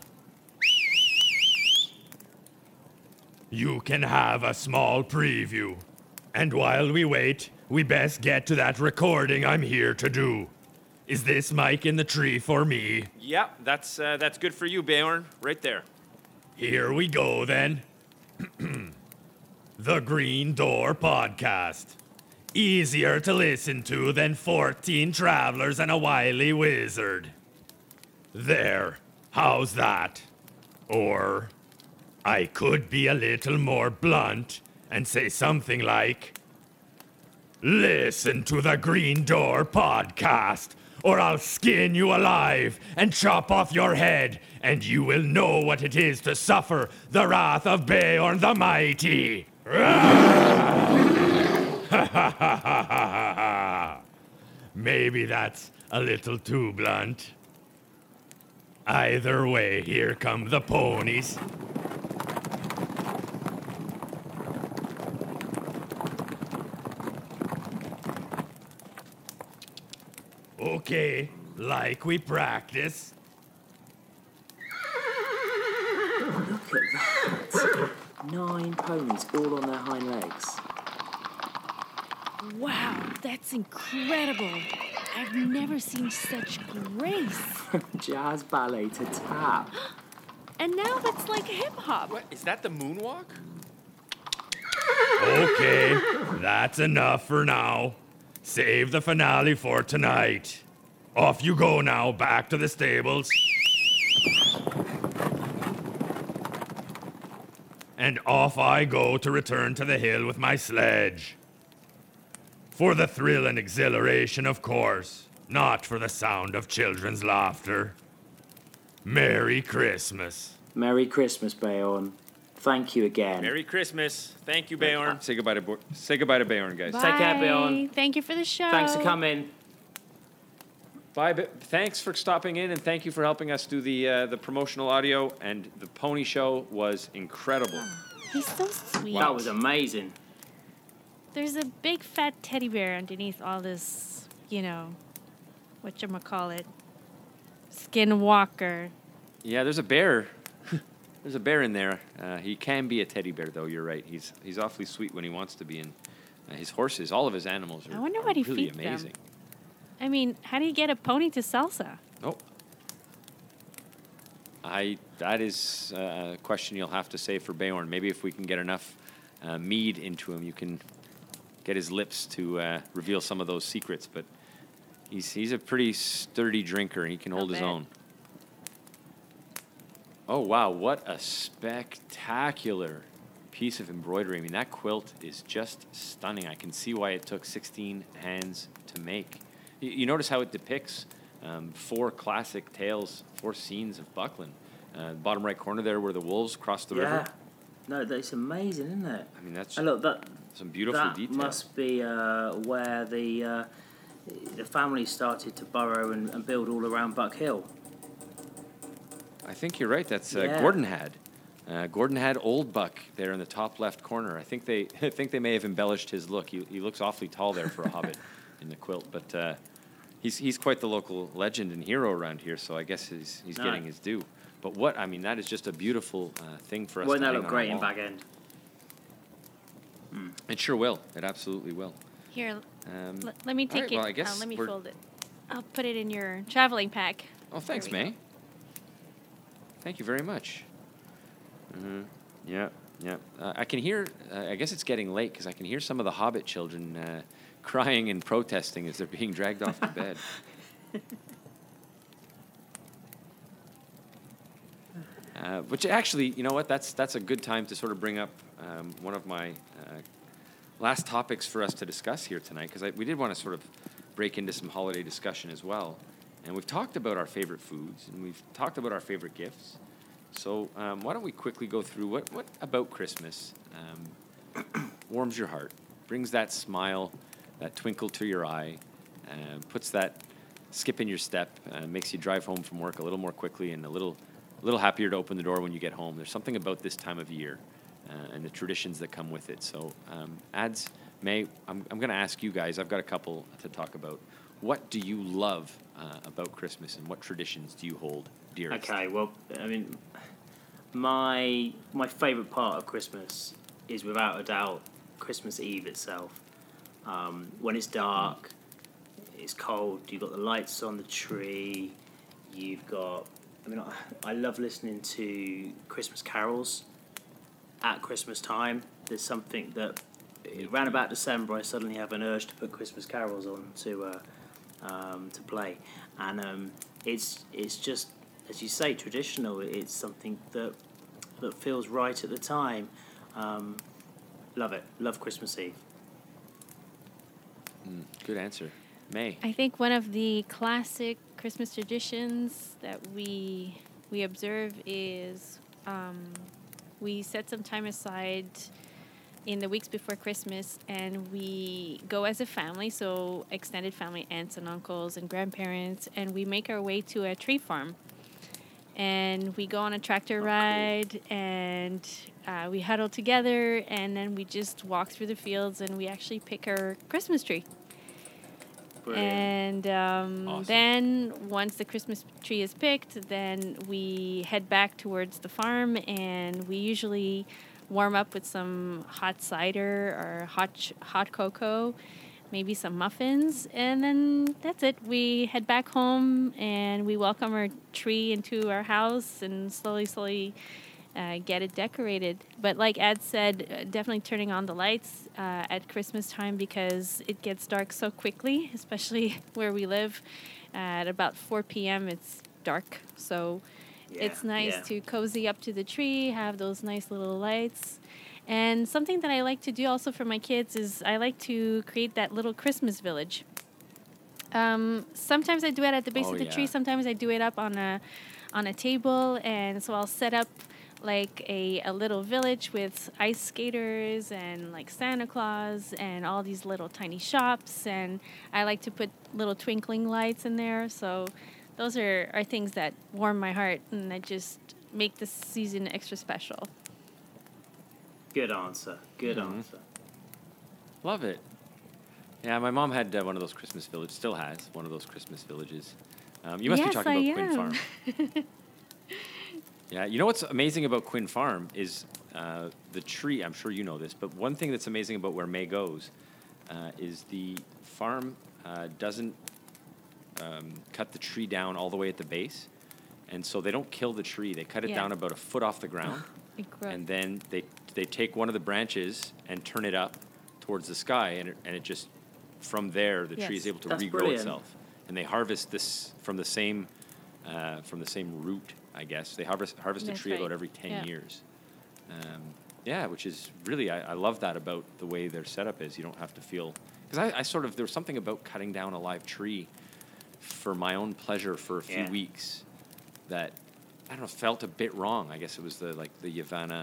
You can have a small preview. And while we wait, we best get to that recording I'm here to do. Is this mic in the tree for me? Yeah, that's uh, that's good for you, Beorn. Right there. Here we go, then. The Green Door Podcast. Easier to listen to than fourteen travelers and a wily wizard. There. How's that? Or I could be a little more blunt and say something like, listen to the Green Door Podcast, or I'll skin you alive and chop off your head, and you will know what it is to suffer the wrath of Beorn the Mighty. Maybe that's a little too blunt. Either way, here come the ponies. Okay, like we practice. Look at that. Nine ponies all on their hind legs. Wow, that's incredible. I've never seen such grace. Jazz ballet to tap. And now that's like hip-hop. What, is that the moonwalk? Okay, that's enough for now. Save the finale for tonight. Off you go now, back to the stables. And off I go to return to the hill with my sledge. For the thrill and exhilaration, of course, not for the sound of children's laughter. Merry Christmas. Merry Christmas, Beorn. Thank you again. Merry Christmas. Thank you, Beorn. Say goodbye to Bo- Say goodbye to Beorn, guys. Bye. Take care, Beorn. Thank you for the show. Thanks for coming. Bye. Be- thanks for stopping in, and thank you for helping us do the uh, the promotional audio. And the pony show was incredible. He's so sweet. Wow. That was amazing. There's a big fat teddy bear underneath all this, you know, whatchamacallit, skinwalker. Yeah, there's a bear. There's a bear in there. Uh, he can be a teddy bear, though. You're right. He's he's awfully sweet when he wants to be. And uh, his horses, all of his animals are, I wonder are what he really feeds amazing. Them. I mean, how do you get a pony to salsa? Oh, I that is uh, a question you'll have to save for Beorn. Maybe if we can get enough uh, mead into him, you can get his lips to uh, reveal some of those secrets. But he's he's a pretty sturdy drinker, and he can Not hold bad. His own. Oh, wow, what a spectacular piece of embroidery. I mean, that quilt is just stunning. I can see why it took sixteen hands to make. You, you notice how it depicts um, four classic tales, four scenes of Buckland. Uh, bottom right corner there where the wolves crossed the yeah. river. No, that's amazing, isn't it? I mean, that's and look, that, some beautiful that detail. That must be uh, where the uh, the family started to burrow and, and build all around Buck Hill. I think you're right. That's uh, yeah. Gordon had. Uh, Gordon had Old Buck there in the top left corner. I think they I think they may have embellished his look. He, he looks awfully tall there for a hobbit in the quilt, but uh, he's he's quite the local legend and hero around here. So I guess he's he's no. getting his due. But what I mean, that is just a beautiful uh, thing for us. Won't that look great in Bag End? Mm. It sure will. It absolutely will. Here, um, l- let me take right, it. Well, I guess uh, let me fold it. I'll put it in your traveling pack. Oh, thanks, May. Go. Thank you very much. Mm-hmm. Yeah, yeah. Uh, I can hear, uh, I guess it's getting late because I can hear some of the Hobbit children uh, crying and protesting as they're being dragged off to bed. uh, which actually, you know what, that's that's a good time to sort of bring up um, one of my uh, last topics for us to discuss here tonight, because we did want to sort of break into some holiday discussion as well. And we've talked about our favorite foods, and we've talked about our favorite gifts. So um, why don't we quickly go through what, what about Christmas um, warms your heart, brings that smile, that twinkle to your eye, uh, puts that skip in your step, uh, makes you drive home from work a little more quickly and a little, a little happier to open the door when you get home. There's something about this time of year uh, and the traditions that come with it. So um, ads, May, I'm, I'm going to ask you guys, I've got a couple to talk about. what do you love uh, about Christmas, and what traditions do you hold dearest? Okay, well, I mean, my my favourite part of Christmas is without a doubt Christmas Eve itself. Um, when it's dark, it's cold, you've got the lights on the tree, you've got... I mean, I, I love listening to Christmas carols at Christmas time. There's something that... Around about December, I suddenly have an urge to put Christmas carols on to uh, um, to play, and um, it's it's just, as you say, traditional. It's something that that feels right at the time. Um, love it. Love Christmas Eve. Mm, good answer, May. I think one of the classic Christmas traditions that we we observe is um, we set some time aside in the weeks before Christmas, and we go as a family, so extended family, aunts and uncles and grandparents, and we make our way to a tree farm. And we go on a tractor oh, ride, cool. and uh, we huddle together, and then we just walk through the fields, and we actually pick our Christmas tree. Brilliant. And um, awesome. Then once the Christmas tree is picked, then we head back towards the farm, and we usually... warm up with some hot cider or hot ch- hot cocoa, maybe some muffins, and then that's it. We head back home, and we welcome our tree into our house and slowly, slowly uh, get it decorated. But like Ed said, definitely turning on the lights uh, at Christmas time, because it gets dark so quickly, especially where we live. At about four p.m. it's dark, so... Yeah, it's nice yeah. to cozy up to the tree, have those nice little lights. And something that I like to do also for my kids is I like to create that little Christmas village. Um, sometimes I do it at the base oh, of the yeah. tree. Sometimes I do it up on a on a table. And so I'll set up like a, a little village with ice skaters and like Santa Claus and all these little tiny shops. And I like to put little twinkling lights in there. So... Those are, are things that warm my heart and that just make this season extra special. Good answer. Good mm-hmm. answer. Love it. Yeah, my mom had uh, one of those Christmas villages. Still has one of those Christmas villages. Um, you must yes, be talking I about am. Quinn Farm. Yeah, you know what's amazing about Quinn Farm is uh, the tree. I'm sure you know this, but one thing that's amazing about where May goes uh, is the farm uh, doesn't... Um, cut the tree down all the way at the base, and so they don't kill the tree. They cut it yeah. down about a foot off the ground, and then they they take one of the branches and turn it up towards the sky, and it, and it just from there the yes. tree is able to That's regrow brilliant. itself. And they harvest this from the same uh, from the same root, I guess. They harvest harvest That's a tree right. about every ten yeah. years. Um, yeah, which is really I, I love that about the way their setup is. You don't have to feel because I, I sort of there was something about cutting down a live tree for my own pleasure for a few yeah. weeks that, I don't know, felt a bit wrong. I guess it was the like the Yavanna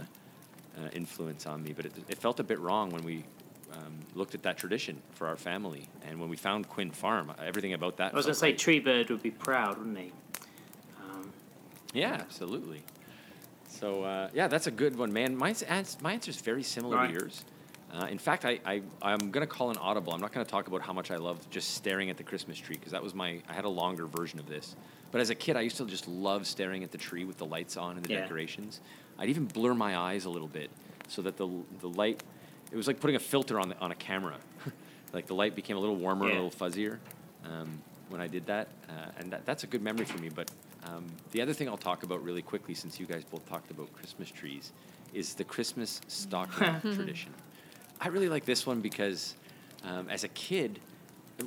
uh, influence on me, but it, it felt a bit wrong when we um, looked at that tradition for our family. And when we found Quinn Farm, everything about that... I was going right. to say, Treebeard would be proud, wouldn't he? Um, yeah, yeah, absolutely. So, uh, yeah, that's a good one, man. My, my answer is very similar right. to yours. Uh, in fact, I, I, I'm going to call an audible. I'm not going to talk about how much I loved just staring at the Christmas tree, because that was my... I had a longer version of this. But as a kid, I used to just love staring at the tree with the lights on and the yeah. decorations. I'd even blur my eyes a little bit so that the the light... It was like putting a filter on the, on a camera. Like the light became a little warmer, yeah. a little fuzzier um, when I did that. Uh, and that, that's a good memory for me. But um, the other thing I'll talk about really quickly, since you guys both talked about Christmas trees, is the Christmas stocking tradition. I really like this one because, um, as a kid,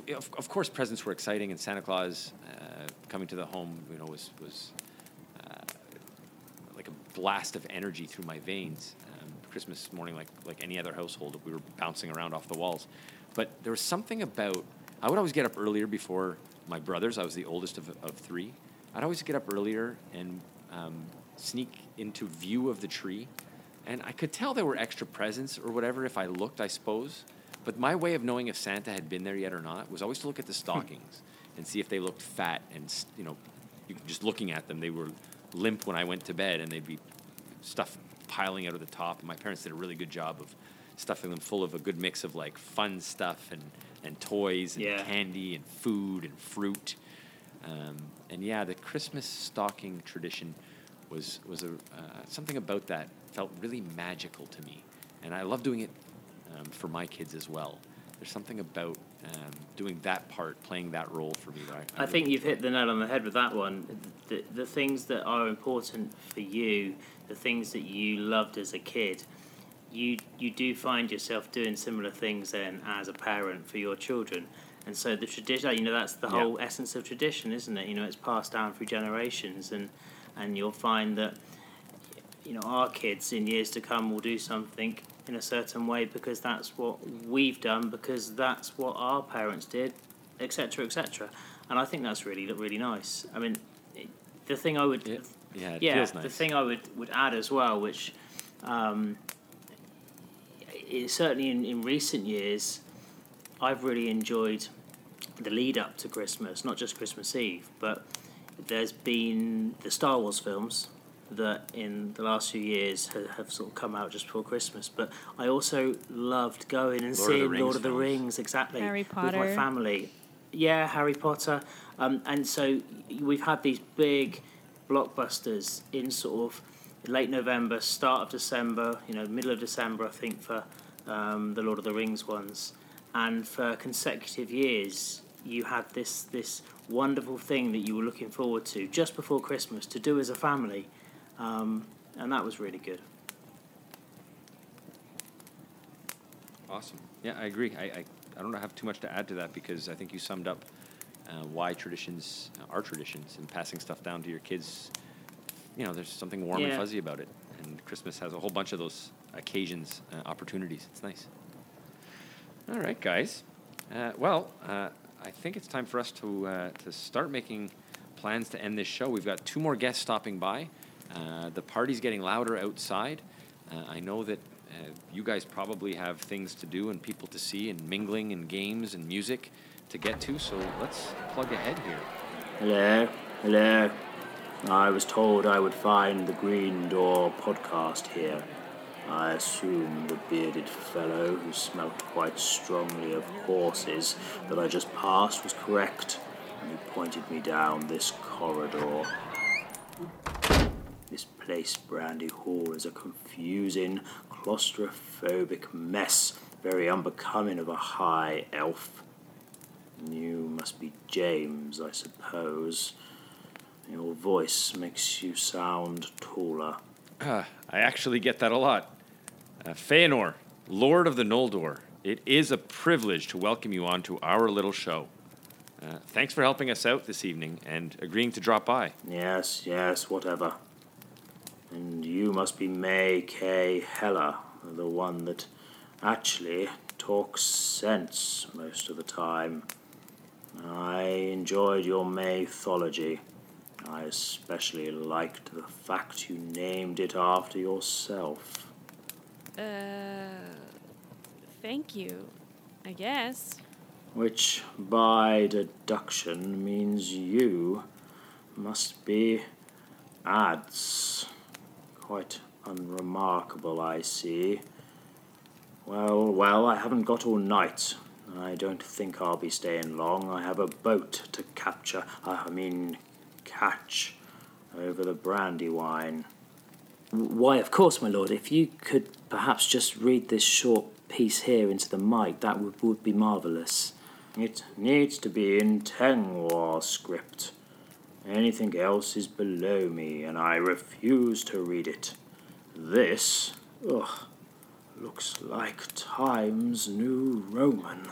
of, of course, presents were exciting, and Santa Claus uh, coming to the home, you know, was was uh, like a blast of energy through my veins. Um, Christmas morning, like like any other household, we were bouncing around off the walls. But there was something about I would always get up earlier before my brothers. I was the oldest of of three. I'd always get up earlier and um, sneak into view of the tree. And I could tell there were extra presents or whatever if I looked, I suppose. But my way of knowing if Santa had been there yet or not was always to look at the stockings and see if they looked fat. And, you know, just looking at them, they were limp when I went to bed, and they'd be stuff piling out of the top. And my parents did a really good job of stuffing them full of a good mix of, like, fun stuff and and toys and yeah. candy and food and fruit. Um, and yeah, the Christmas stocking tradition was was a uh, something about that felt really magical to me. And I love doing it um, for my kids as well. There's something about um, doing that part, playing that role for me. That I, I, I think really you've play. hit the nail on the head with that one. The, the things that are important for you, the things that you loved as a kid, you you do find yourself doing similar things then as a parent for your children. And so the tradition, you know, that's the whole yeah. essence of tradition, isn't it? You know, it's passed down through generations, and and you'll find that, you know, our kids in years to come will do something in a certain way because that's what we've done, because that's what our parents did, et cetera, et cetera. And I think that's really really nice. I mean, the thing I would yeah, yeah, it yeah feels nice. The thing I would, would add as well, which um, it, certainly in, in recent years, I've really enjoyed the lead up to Christmas, not just Christmas Eve, but there's been the Star Wars films that in the last few years have sort of come out just before Christmas. But I also loved going and seeing Lord of the Rings, exactly, Harry Potter. With my family. Yeah, Harry Potter. Um, and so we've had these big blockbusters in sort of late November, start of December, you know, middle of December, I think, for um, the Lord of the Rings ones. And for consecutive years, you had this this wonderful thing that you were looking forward to just before Christmas to do as a family. Um, and that was really good. Awesome. Yeah, I agree. I, I, I don't have too much to add to that because I think you summed up uh, why traditions are traditions, and passing stuff down to your kids. You know, there's something warm yeah. and fuzzy about it. And Christmas has a whole bunch of those occasions, uh, opportunities. It's nice. All right, guys. Uh, well, uh, I think it's time for us to uh, to start making plans to end this show. We've got two more guests stopping by. Uh, the party's getting louder outside. Uh, I know that uh, you guys probably have things to do and people to see and mingling and games and music to get to, so let's plug ahead here. Hello, hello. I was told I would find the Green Door podcast here. I assume the bearded fellow who smelt quite strongly of horses that I just passed was correct, and he pointed me down this corridor. This place, Brandy Hall, is a confusing, claustrophobic mess, very unbecoming of a high elf. You must be James, I suppose. Your voice makes you sound taller. Uh, I actually get that a lot. Uh, Feanor, Lord of the Noldor, it is a privilege to welcome you onto our little show. Uh, thanks for helping us out this evening and agreeing to drop by. Yes, yes, whatever. And you must be May K. Heller, the one that actually talks sense most of the time. I enjoyed your Maythology. I especially liked the fact you named it after yourself. Uh, thank you, I guess. Which, by deduction, means you must be Ads. Quite unremarkable, I see. Well, well, I haven't got all night. I don't think I'll be staying long. I have a boat to capture, uh, I mean, catch, over the Brandywine. Why, of course, my lord. If you could perhaps just read this short piece here into the mic, that would, would be marvellous. It needs to be in Tengwar script. Anything else is below me, and I refuse to read it. This, ugh, looks like Times New Roman.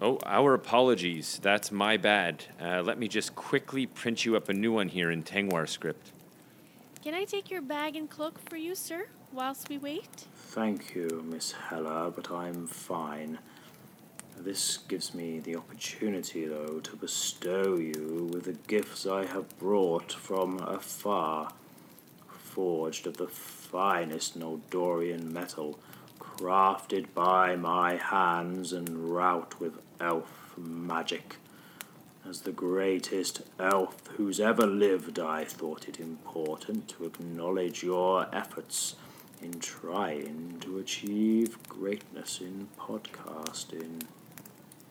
Oh, our apologies. That's my bad. Uh, let me just quickly print you up a new one here in Tengwar script. Can I take your bag and cloak for you, sir, whilst we wait? Thank you, Miss Heller, but I'm fine. This gives me the opportunity, though, to bestow you with the gifts I have brought from afar, forged of the finest Noldorian metal, crafted by my hands and wrought with elf magic. As the greatest elf who's ever lived, I thought it important to acknowledge your efforts in trying to achieve greatness in podcasting.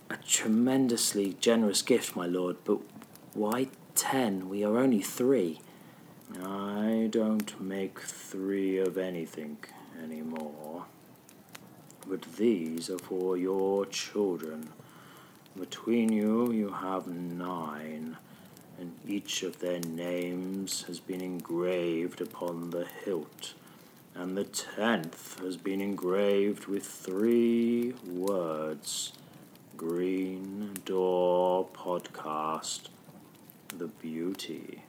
A tremendously generous gift, my lord, but why ten? We are only three. I don't make three of anything anymore. But these are for your children. Between you, you have nine, and each of their names has been engraved upon the hilt, and the tenth has been engraved with three words: Green Door Podcast. The beauty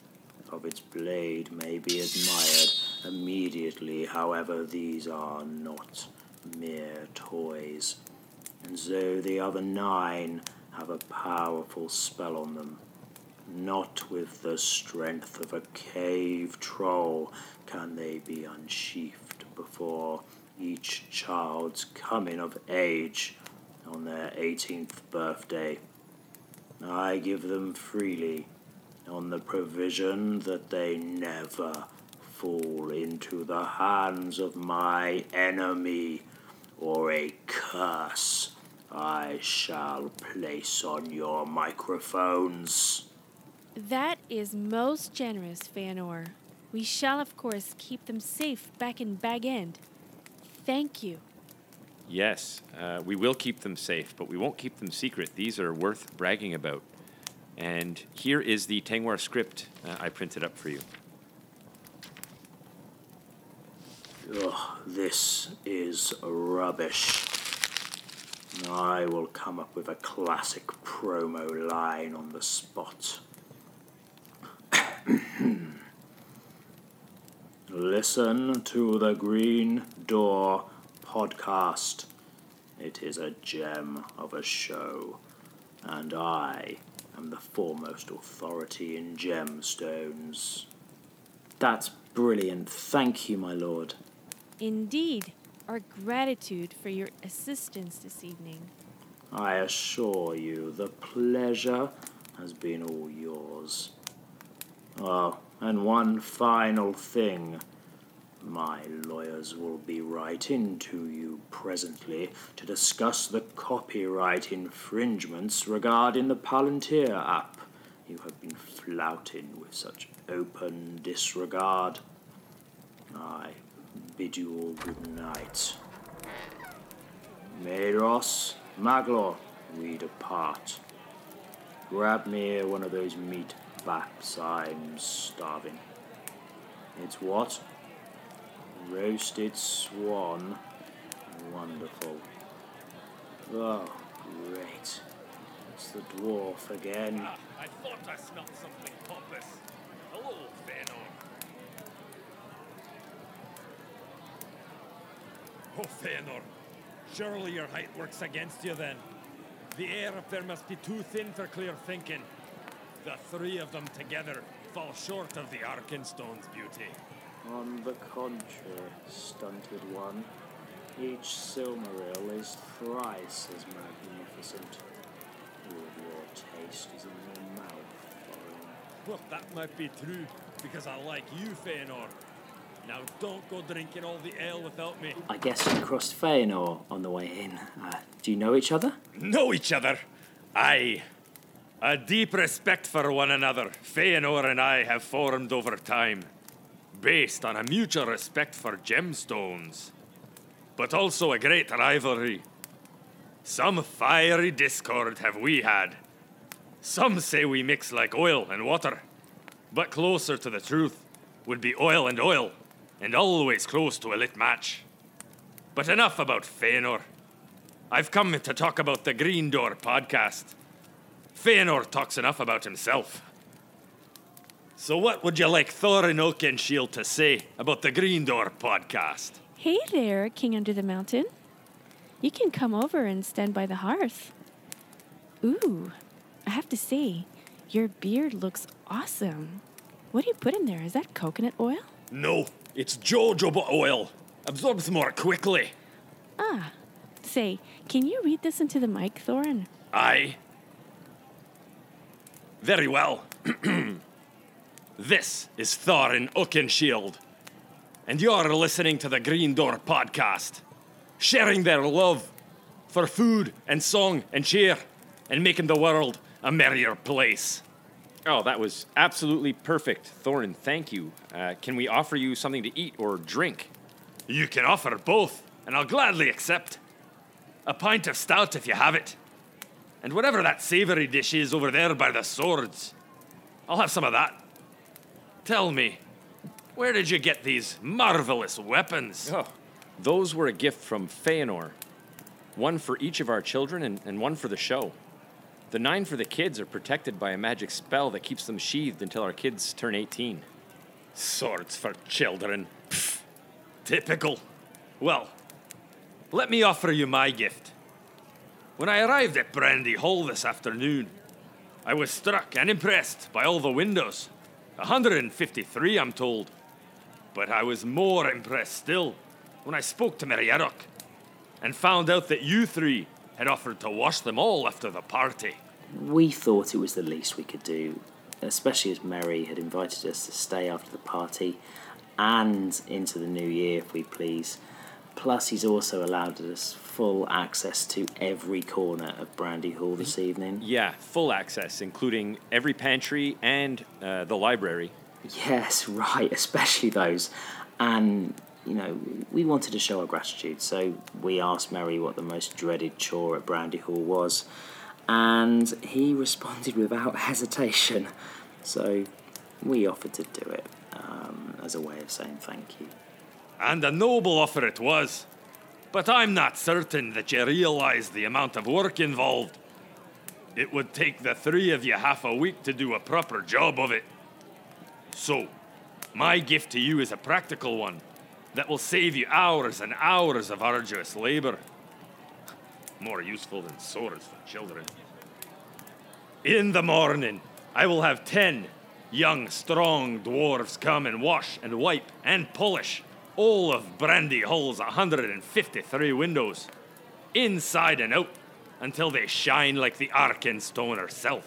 of its blade may be admired immediately, however, these are not mere toys, and so the other nine have a powerful spell on them. Not with the strength of a cave troll can they be unsheathed before each child's coming of age on their eighteenth birthday. I give them freely, on the provision that they never fall into the hands of my enemy, or a curse I shall place on your microphones. That is most generous, Feanor. We shall, of course, keep them safe back in Bag End. Thank you. Yes, uh, we will keep them safe, but we won't keep them secret. These are worth bragging about. And here is the Tengwar script uh, I printed up for you. Ugh, this is rubbish. I will come up with a classic promo line on the spot. Listen to the Green Door Podcast. It is a gem of a show, and I am the foremost authority in gemstones. That's brilliant. Thank you, my lord. Indeed, our gratitude for your assistance this evening. I assure you, the pleasure has been all yours. Oh, and one final thing. My lawyers will be writing to you presently to discuss the copyright infringements regarding the Palantir app you have been flouting with such open disregard. I bid you all good night. Meros, Maglor, we depart. Grab me one of those meat baps, I'm starving. It's what? Roasted swan. Wonderful. Oh, great. It's the dwarf again. Ah, I thought I smelled something pompous. Hello, Feanor. Oh, Feanor. Surely your height works against you then. The air up there must be too thin for clear thinking. The three of them together fall short of the Arkenstone's beauty. On the contrary, stunted one, each Silmaril is thrice as magnificent. All of your taste is in your mouth, Thorin. Well, that might be true, because I like you, Feanor. Now don't go drinking all the ale without me. I guess you crossed Feanor on the way in. Uh, do you know each other? Know each other? Aye. A deep respect for one another, Feanor and I have formed over time, based on a mutual respect for gemstones, but also a great rivalry. Some fiery discord have we had. Some say we mix like oil and water, but closer to the truth would be oil and oil, and always close to a lit match. But enough about Feanor. I've come to talk about the Green Door Podcast. Feanor talks enough about himself. So what would you like Thorin Oakenshield to say about the Green Door Podcast? Hey there, King Under the Mountain. You can come over and stand by the hearth. Ooh, I have to say, your beard looks awesome. What do you put in there? Is that coconut oil? No, it's jojoba oil. Absorbs more quickly. Ah, say, can you read this into the mic, Thorin? Aye. Very well. This is Thorin Oakenshield, and you're listening to the Green Door Podcast, sharing their love for food and song and cheer and making the world a merrier place. Oh, that was absolutely perfect. Thorin, thank you. Uh, can we offer you something to eat or drink? You can offer both, and I'll gladly accept. A pint of stout if you have it. And whatever that savory dish is over there by the swords, I'll have some of that. Tell me, where did you get these marvelous weapons? Oh, those were a gift from Feanor. One for each of our children and, and one for the show. The nine for the kids are protected by a magic spell that keeps them sheathed until our kids turn eighteen. Swords for children. Pfft. Typical. Well, let me offer you my gift. When I arrived at Brandy Hall this afternoon, I was struck and impressed by all the windows. one hundred fifty-three, I'm told. But I was more impressed still when I spoke to Meridoc and found out that you three had offered to wash them all after the party. We thought it was the least we could do, especially as Merry had invited us to stay after the party and into the new year, if we please. Plus, he's also allowed us full access to every corner of Brandy Hall this evening. Yeah, full access, including every pantry and uh, the library. Yes, right, especially those. And you know, we wanted to show our gratitude, so we asked Merry what the most dreaded chore at Brandy Hall was, and he responded without hesitation. So we offered to do it um, as a way of saying thank you. And a noble offer it was, but I'm not certain that you realise the amount of work involved. It would take the three of you half a week to do a proper job of it. So, my gift to you is a practical one that will save you hours and hours of arduous labor. More useful than swords for children. In the morning, I will have ten young, strong dwarves come and wash and wipe and polish all of Brandy Hall's one hundred fifty-three windows, inside and out, until they shine like the Arkenstone herself.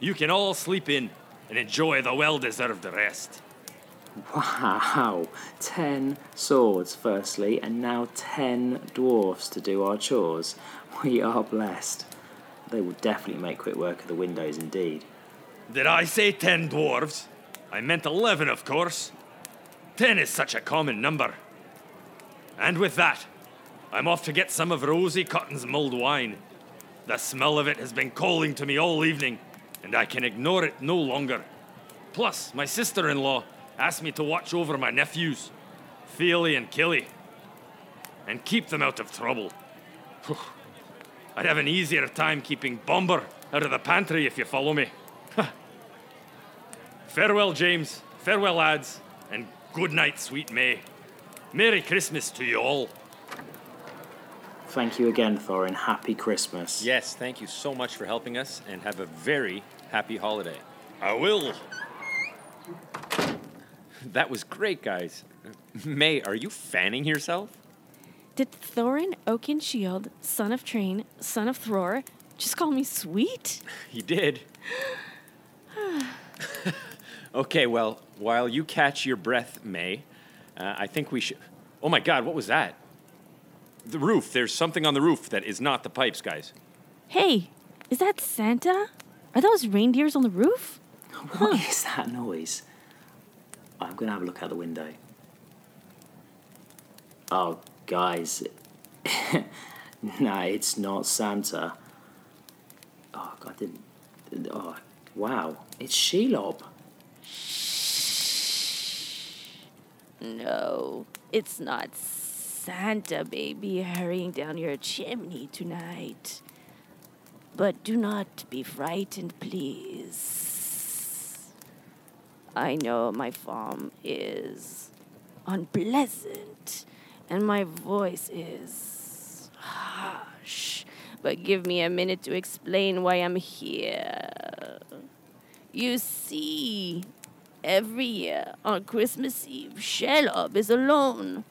You can all sleep in and enjoy the well-deserved rest. Wow, ten swords firstly, and now ten dwarfs to do our chores. We are blessed. They will definitely make quick work of the windows indeed. Did I say ten dwarves? I meant eleven, of course. Ten is such a common number. And with that, I'm off to get some of Rosie Cotton's mulled wine. The smell of it has been calling to me all evening, and I can ignore it no longer. Plus, my sister-in-law asked me to watch over my nephews, Feely and Killy, and keep them out of trouble. Whew. I'd have an easier time keeping Bomber out of the pantry, if you follow me. Farewell, James. Farewell, lads. And good night, sweet May. Merry Christmas to you all. Thank you again, Thorin. Happy Christmas. Yes, thank you so much for helping us, and have a very happy holiday. I will. That was great, guys. May, are you fanning yourself? Did Thorin Oakenshield, son of Train, son of Thror, just call me sweet? He did. Okay, well, while you catch your breath, May, uh, I think we should... Oh my God, what was that? The roof. There's something on the roof that is not the pipes, guys. Hey, is that Santa? Are those reindeers on the roof? What huh. is that noise? I'm going to have a look out the window. Oh, guys. No, it's not Santa. Oh, God, I didn't... Oh, wow. It's Shelob. No, it's not Santa, baby, hurrying down your chimney tonight. But do not be frightened, please. I know my farm is unpleasant, and my voice is harsh, but give me a minute to explain why I'm here. You see, every year on Christmas Eve, Shelob is alone.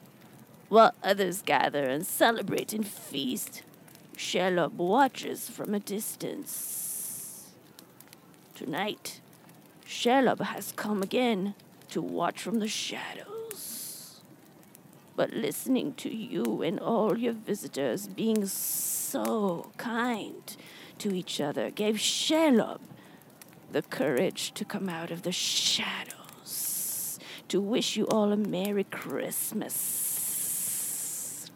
While others gather and celebrate and feast, Shelob watches from a distance. Tonight, Shelob has come again to watch from the shadows. But listening to you and all your visitors being so kind to each other gave Shelob the courage to come out of the shadows to wish you all a Merry Christmas.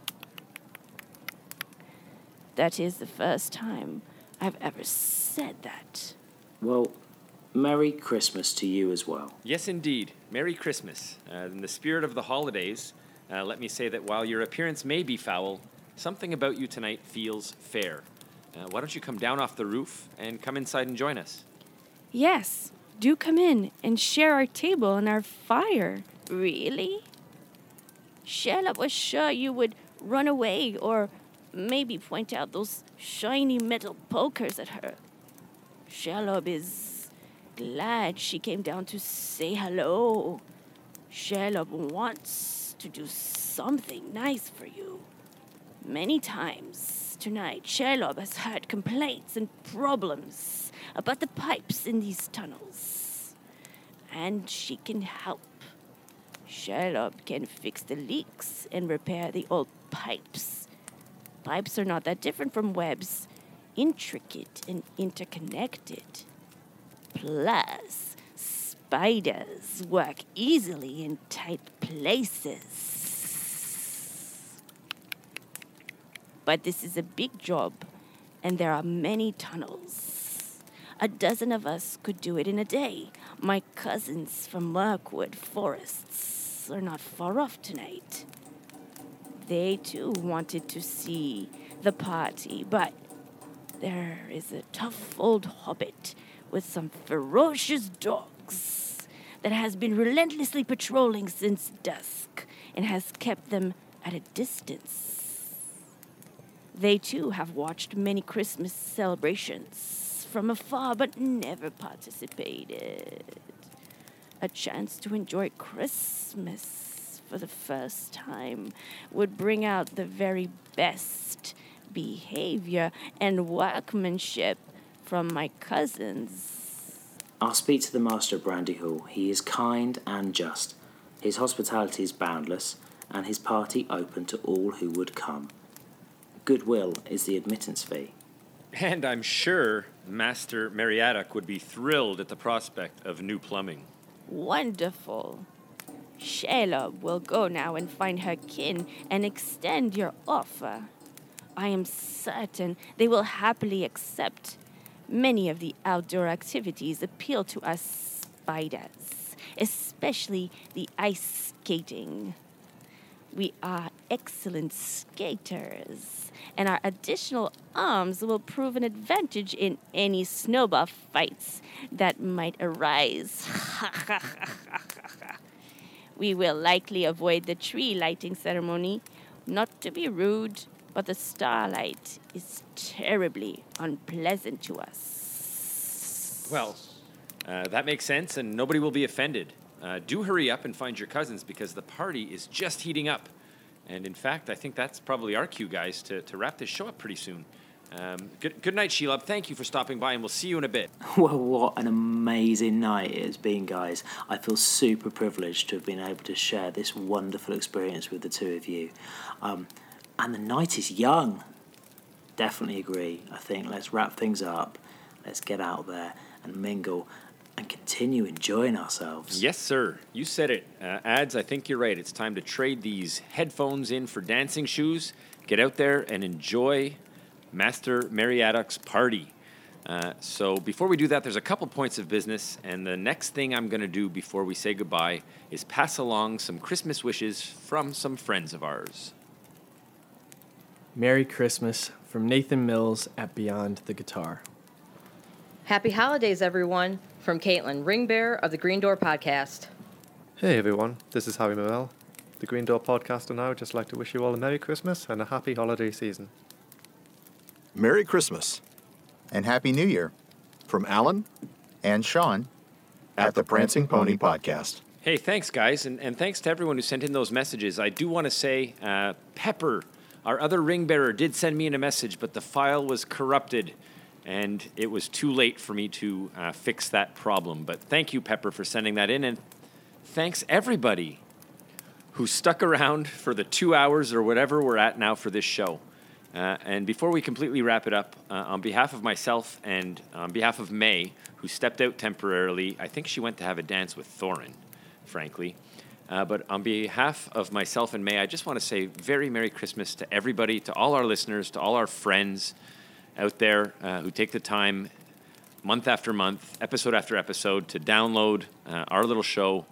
That is the first time I've ever said that. Well, Merry Christmas to you as well. Yes, indeed. Merry Christmas. Uh, in the spirit of the holidays, uh, let me say that while your appearance may be foul, something about you tonight feels fair. Uh, why don't you come down off the roof and come inside and join us? Yes, do come in and share our table and our fire. Really? Shelob was sure you would run away or maybe point out those shiny metal pokers at her. Shelob is glad she came down to say hello. Shelob wants to do something nice for you. Many times tonight, Shelob has heard complaints and problems about the pipes in these tunnels. And she can help. Shelob can fix the leaks and repair the old pipes. Pipes are not that different from webs, intricate and interconnected. Plus, spiders work easily in tight places. But this is a big job, and there are many tunnels. A dozen of us could do it in a day. My cousins from Mirkwood Forests are not far off tonight. They, too, wanted to see the party, but there is a tough old hobbit with some ferocious dogs that has been relentlessly patrolling since dusk and has kept them at a distance. They, too, have watched many Christmas celebrations from afar, but never participated. A chance to enjoy Christmas for the first time would bring out the very best behavior and workmanship from my cousins. I'll speak to the master of Brandyhall. He is kind and just. His hospitality is boundless, and his party open to all who would come. Goodwill is the admittance fee. And I'm sure Master Meridoc would be thrilled at the prospect of new plumbing. Wonderful. Shelob will go now and find her kin and extend your offer. I am certain they will happily accept. Many of the outdoor activities appeal to us spiders, especially the ice skating. We are excellent skaters, and our additional arms will prove an advantage in any snowball fights that might arise. We will likely avoid the tree lighting ceremony, not to be rude, but the starlight is terribly unpleasant to us. Well, uh, that makes sense, and nobody will be offended. Uh, do hurry up and find your cousins, because the party is just heating up. And in fact, I think that's probably our cue, guys, to, to wrap this show up pretty soon. Um, good, good night, Shelob. Thank you for stopping by, and we'll see you in a bit. Well, what an amazing night it has been, guys. I feel super privileged to have been able to share this wonderful experience with the two of you. Um, and the night is young. Definitely agree. I think let's wrap things up. Let's get out there and mingle and continue enjoying ourselves. Yes, sir. You said it. Uh, Ads, I think you're right. It's time to trade these headphones in for dancing shoes. Get out there and enjoy Master Meriadoc's party. Uh, so before we do that, there's a couple points of business, and the next thing I'm going to do before we say goodbye is pass along some Christmas wishes from some friends of ours. Merry Christmas from Nathan Mills at Beyond the Guitar. Happy holidays, everyone, from Caitlin, ring bearer of the Green Door Podcast. Hey, everyone. This is Harry Morell. The Green Door Podcast, and I would just like to wish you all a Merry Christmas and a happy holiday season. Merry Christmas. And Happy New Year from Alan and Sean at, at the, the Prancing, Prancing Pony, Pony Podcast. Hey, thanks, guys, and, and thanks to everyone who sent in those messages. I do want to say uh, Pepper, our other ring bearer, did send me in a message, but the file was corrupted. And it was too late for me to uh, fix that problem. But thank you, Pepper, for sending that in. And thanks, everybody, who stuck around for the two hours or whatever we're at now for this show. Uh, and before we completely wrap it up, uh, on behalf of myself and on behalf of May, who stepped out temporarily, I think she went to have a dance with Thorin, frankly. Uh, but on behalf of myself and May, I just want to say very Merry Christmas to everybody, to all our listeners, to all our friends out there uh, who take the time month after month, episode after episode, to download uh, our little show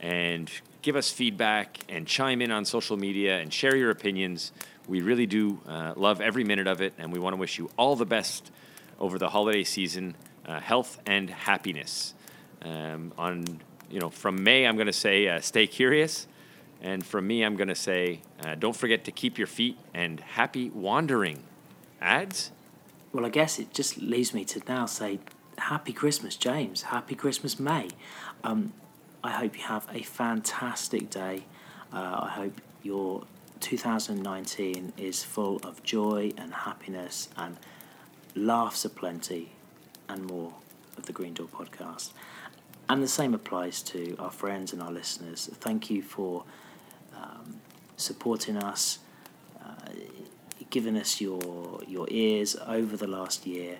and give us feedback and chime in on social media and share your opinions. We really do uh, love every minute of it, and we want to wish you all the best over the holiday season, uh, health and happiness. Um, on... You know, from May, I'm going to say, uh, stay curious. And from me, I'm going to say, uh, don't forget to keep your feet and happy wandering. Ads? Well, I guess it just leaves me to now say, happy Christmas, James. Happy Christmas, May. Um, I hope you have a fantastic day. Uh, I hope your two thousand nineteen is full of joy and happiness and laughs aplenty and more of the Green Door Podcast. And the same applies to our friends and our listeners. Thank you for um, supporting us, uh, giving us your your ears over the last year,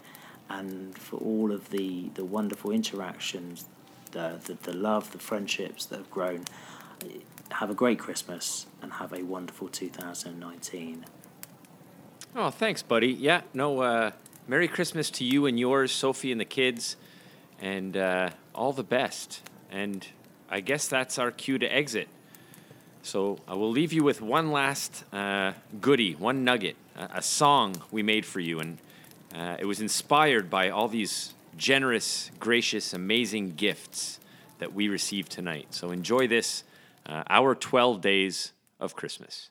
and for all of the, the wonderful interactions, the, the, the love, the friendships that have grown. Have a great Christmas and have a wonderful two thousand nineteen. Oh, thanks, buddy. Yeah, no, uh, Merry Christmas to you and yours, Sophie and the kids, and... Uh, all the best. And I guess that's our cue to exit. So I will leave you with one last uh, goodie, one nugget, a, a song we made for you. And uh, it was inspired by all these generous, gracious, amazing gifts that we received tonight. So enjoy this, uh, our twelve days of Christmas.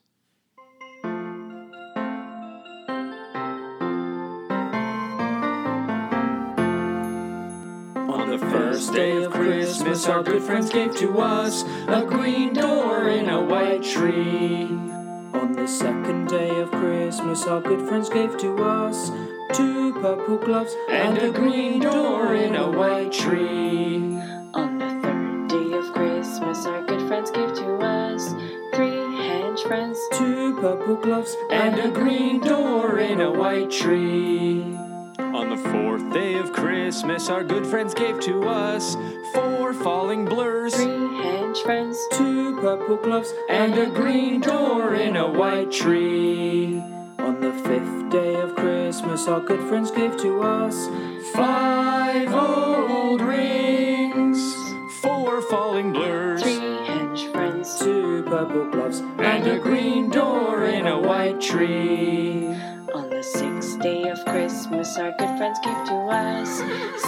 First day of Christmas, our good friends gave to us a green door in a white tree. On the second day of Christmas, our good friends gave to us two purple gloves and a green door in a white tree. On the third day of Christmas, our good friends gave to us three hedge friends, two purple gloves and a green door in a white tree. On the fourth day of Christmas, our good friends gave to us four falling blurs, three hedge friends, two purple gloves, and a green door in a white tree. On the fifth day of Christmas, our good friends gave to us five old rings, four falling blurs, three hedge friends, two purple gloves, and a green door in a white tree. On the sixth day of Christmas, our good friends gave to us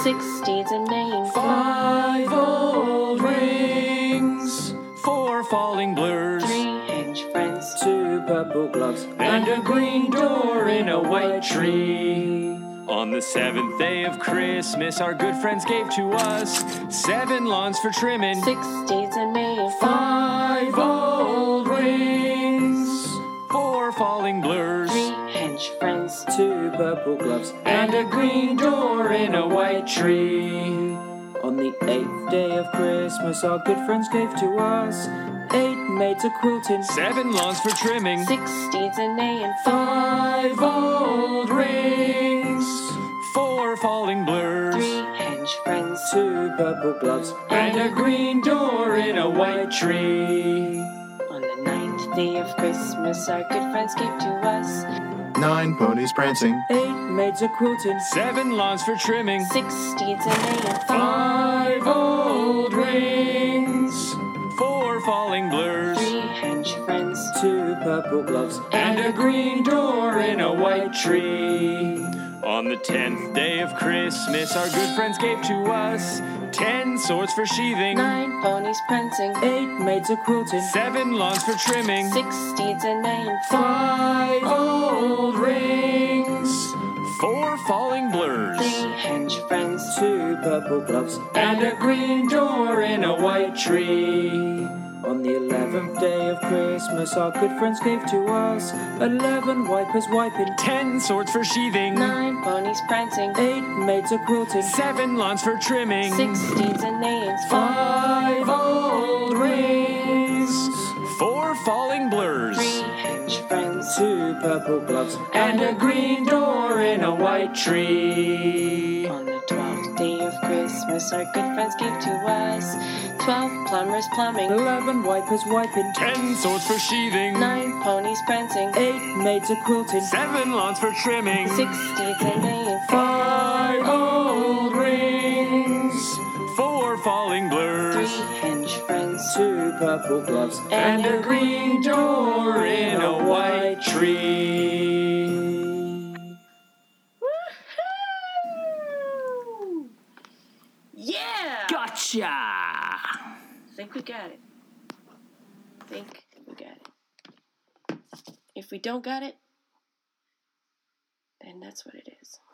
six deeds and names, five old rings, four falling blurs, three hedge friends, two purple gloves, and a green door in a white tree. On the seventh day of Christmas, our good friends gave to us seven lawns for trimming, six deeds and names, five old rings, four falling blurs, three friends, two purple gloves, and a green door in a white tree. On the eighth day of Christmas, our good friends gave to us eight maids a quilting, seven lawns for trimming, six deeds and names, five old rings, four falling blurs, three hedge friends, two purple gloves, and a green door in a white tree. On the ninth day of Christmas, our good friends gave to us nine ponies prancing, eight maids a quilting, seven lawns for trimming, six deeds and names, five old rings, four falling blurs, three hedge friends, two purple gloves, and a green door in a white tree. On the tenth day of Christmas, our good friends gave to us ten swords for sheathing, nine ponies prancing, eight maids a quilting, seven lawns for trimming, six deeds and names, five old rings, four falling blurs, three hedge friends, two purple gloves, and a green door in a white tree. On the eleventh day of Christmas, our good friends gave to us eleven wipers wiping, ten swords for sheathing, nine ponies prancing, eight maids a quilting, seven lawns for trimming, six deeds and names, five old rings, four falling blurs, three hedge friends, two purple gloves and a green door in a white tree. On the twelfth day of Christmas, our good friends gave to us twelve plumbers plumbing, eleven wipers wiping, ten swords for sheathing, nine ponies prancing, eight maids a quilting, seven lawns for trimming, six steeds a laying, five old rings, four falling blurs, three henge friends, two purple gloves, and a green door in a white tree. Woohoo! Yeah! Gotcha! I think we got it. I think we got it. If we don't got it, then that's what it is.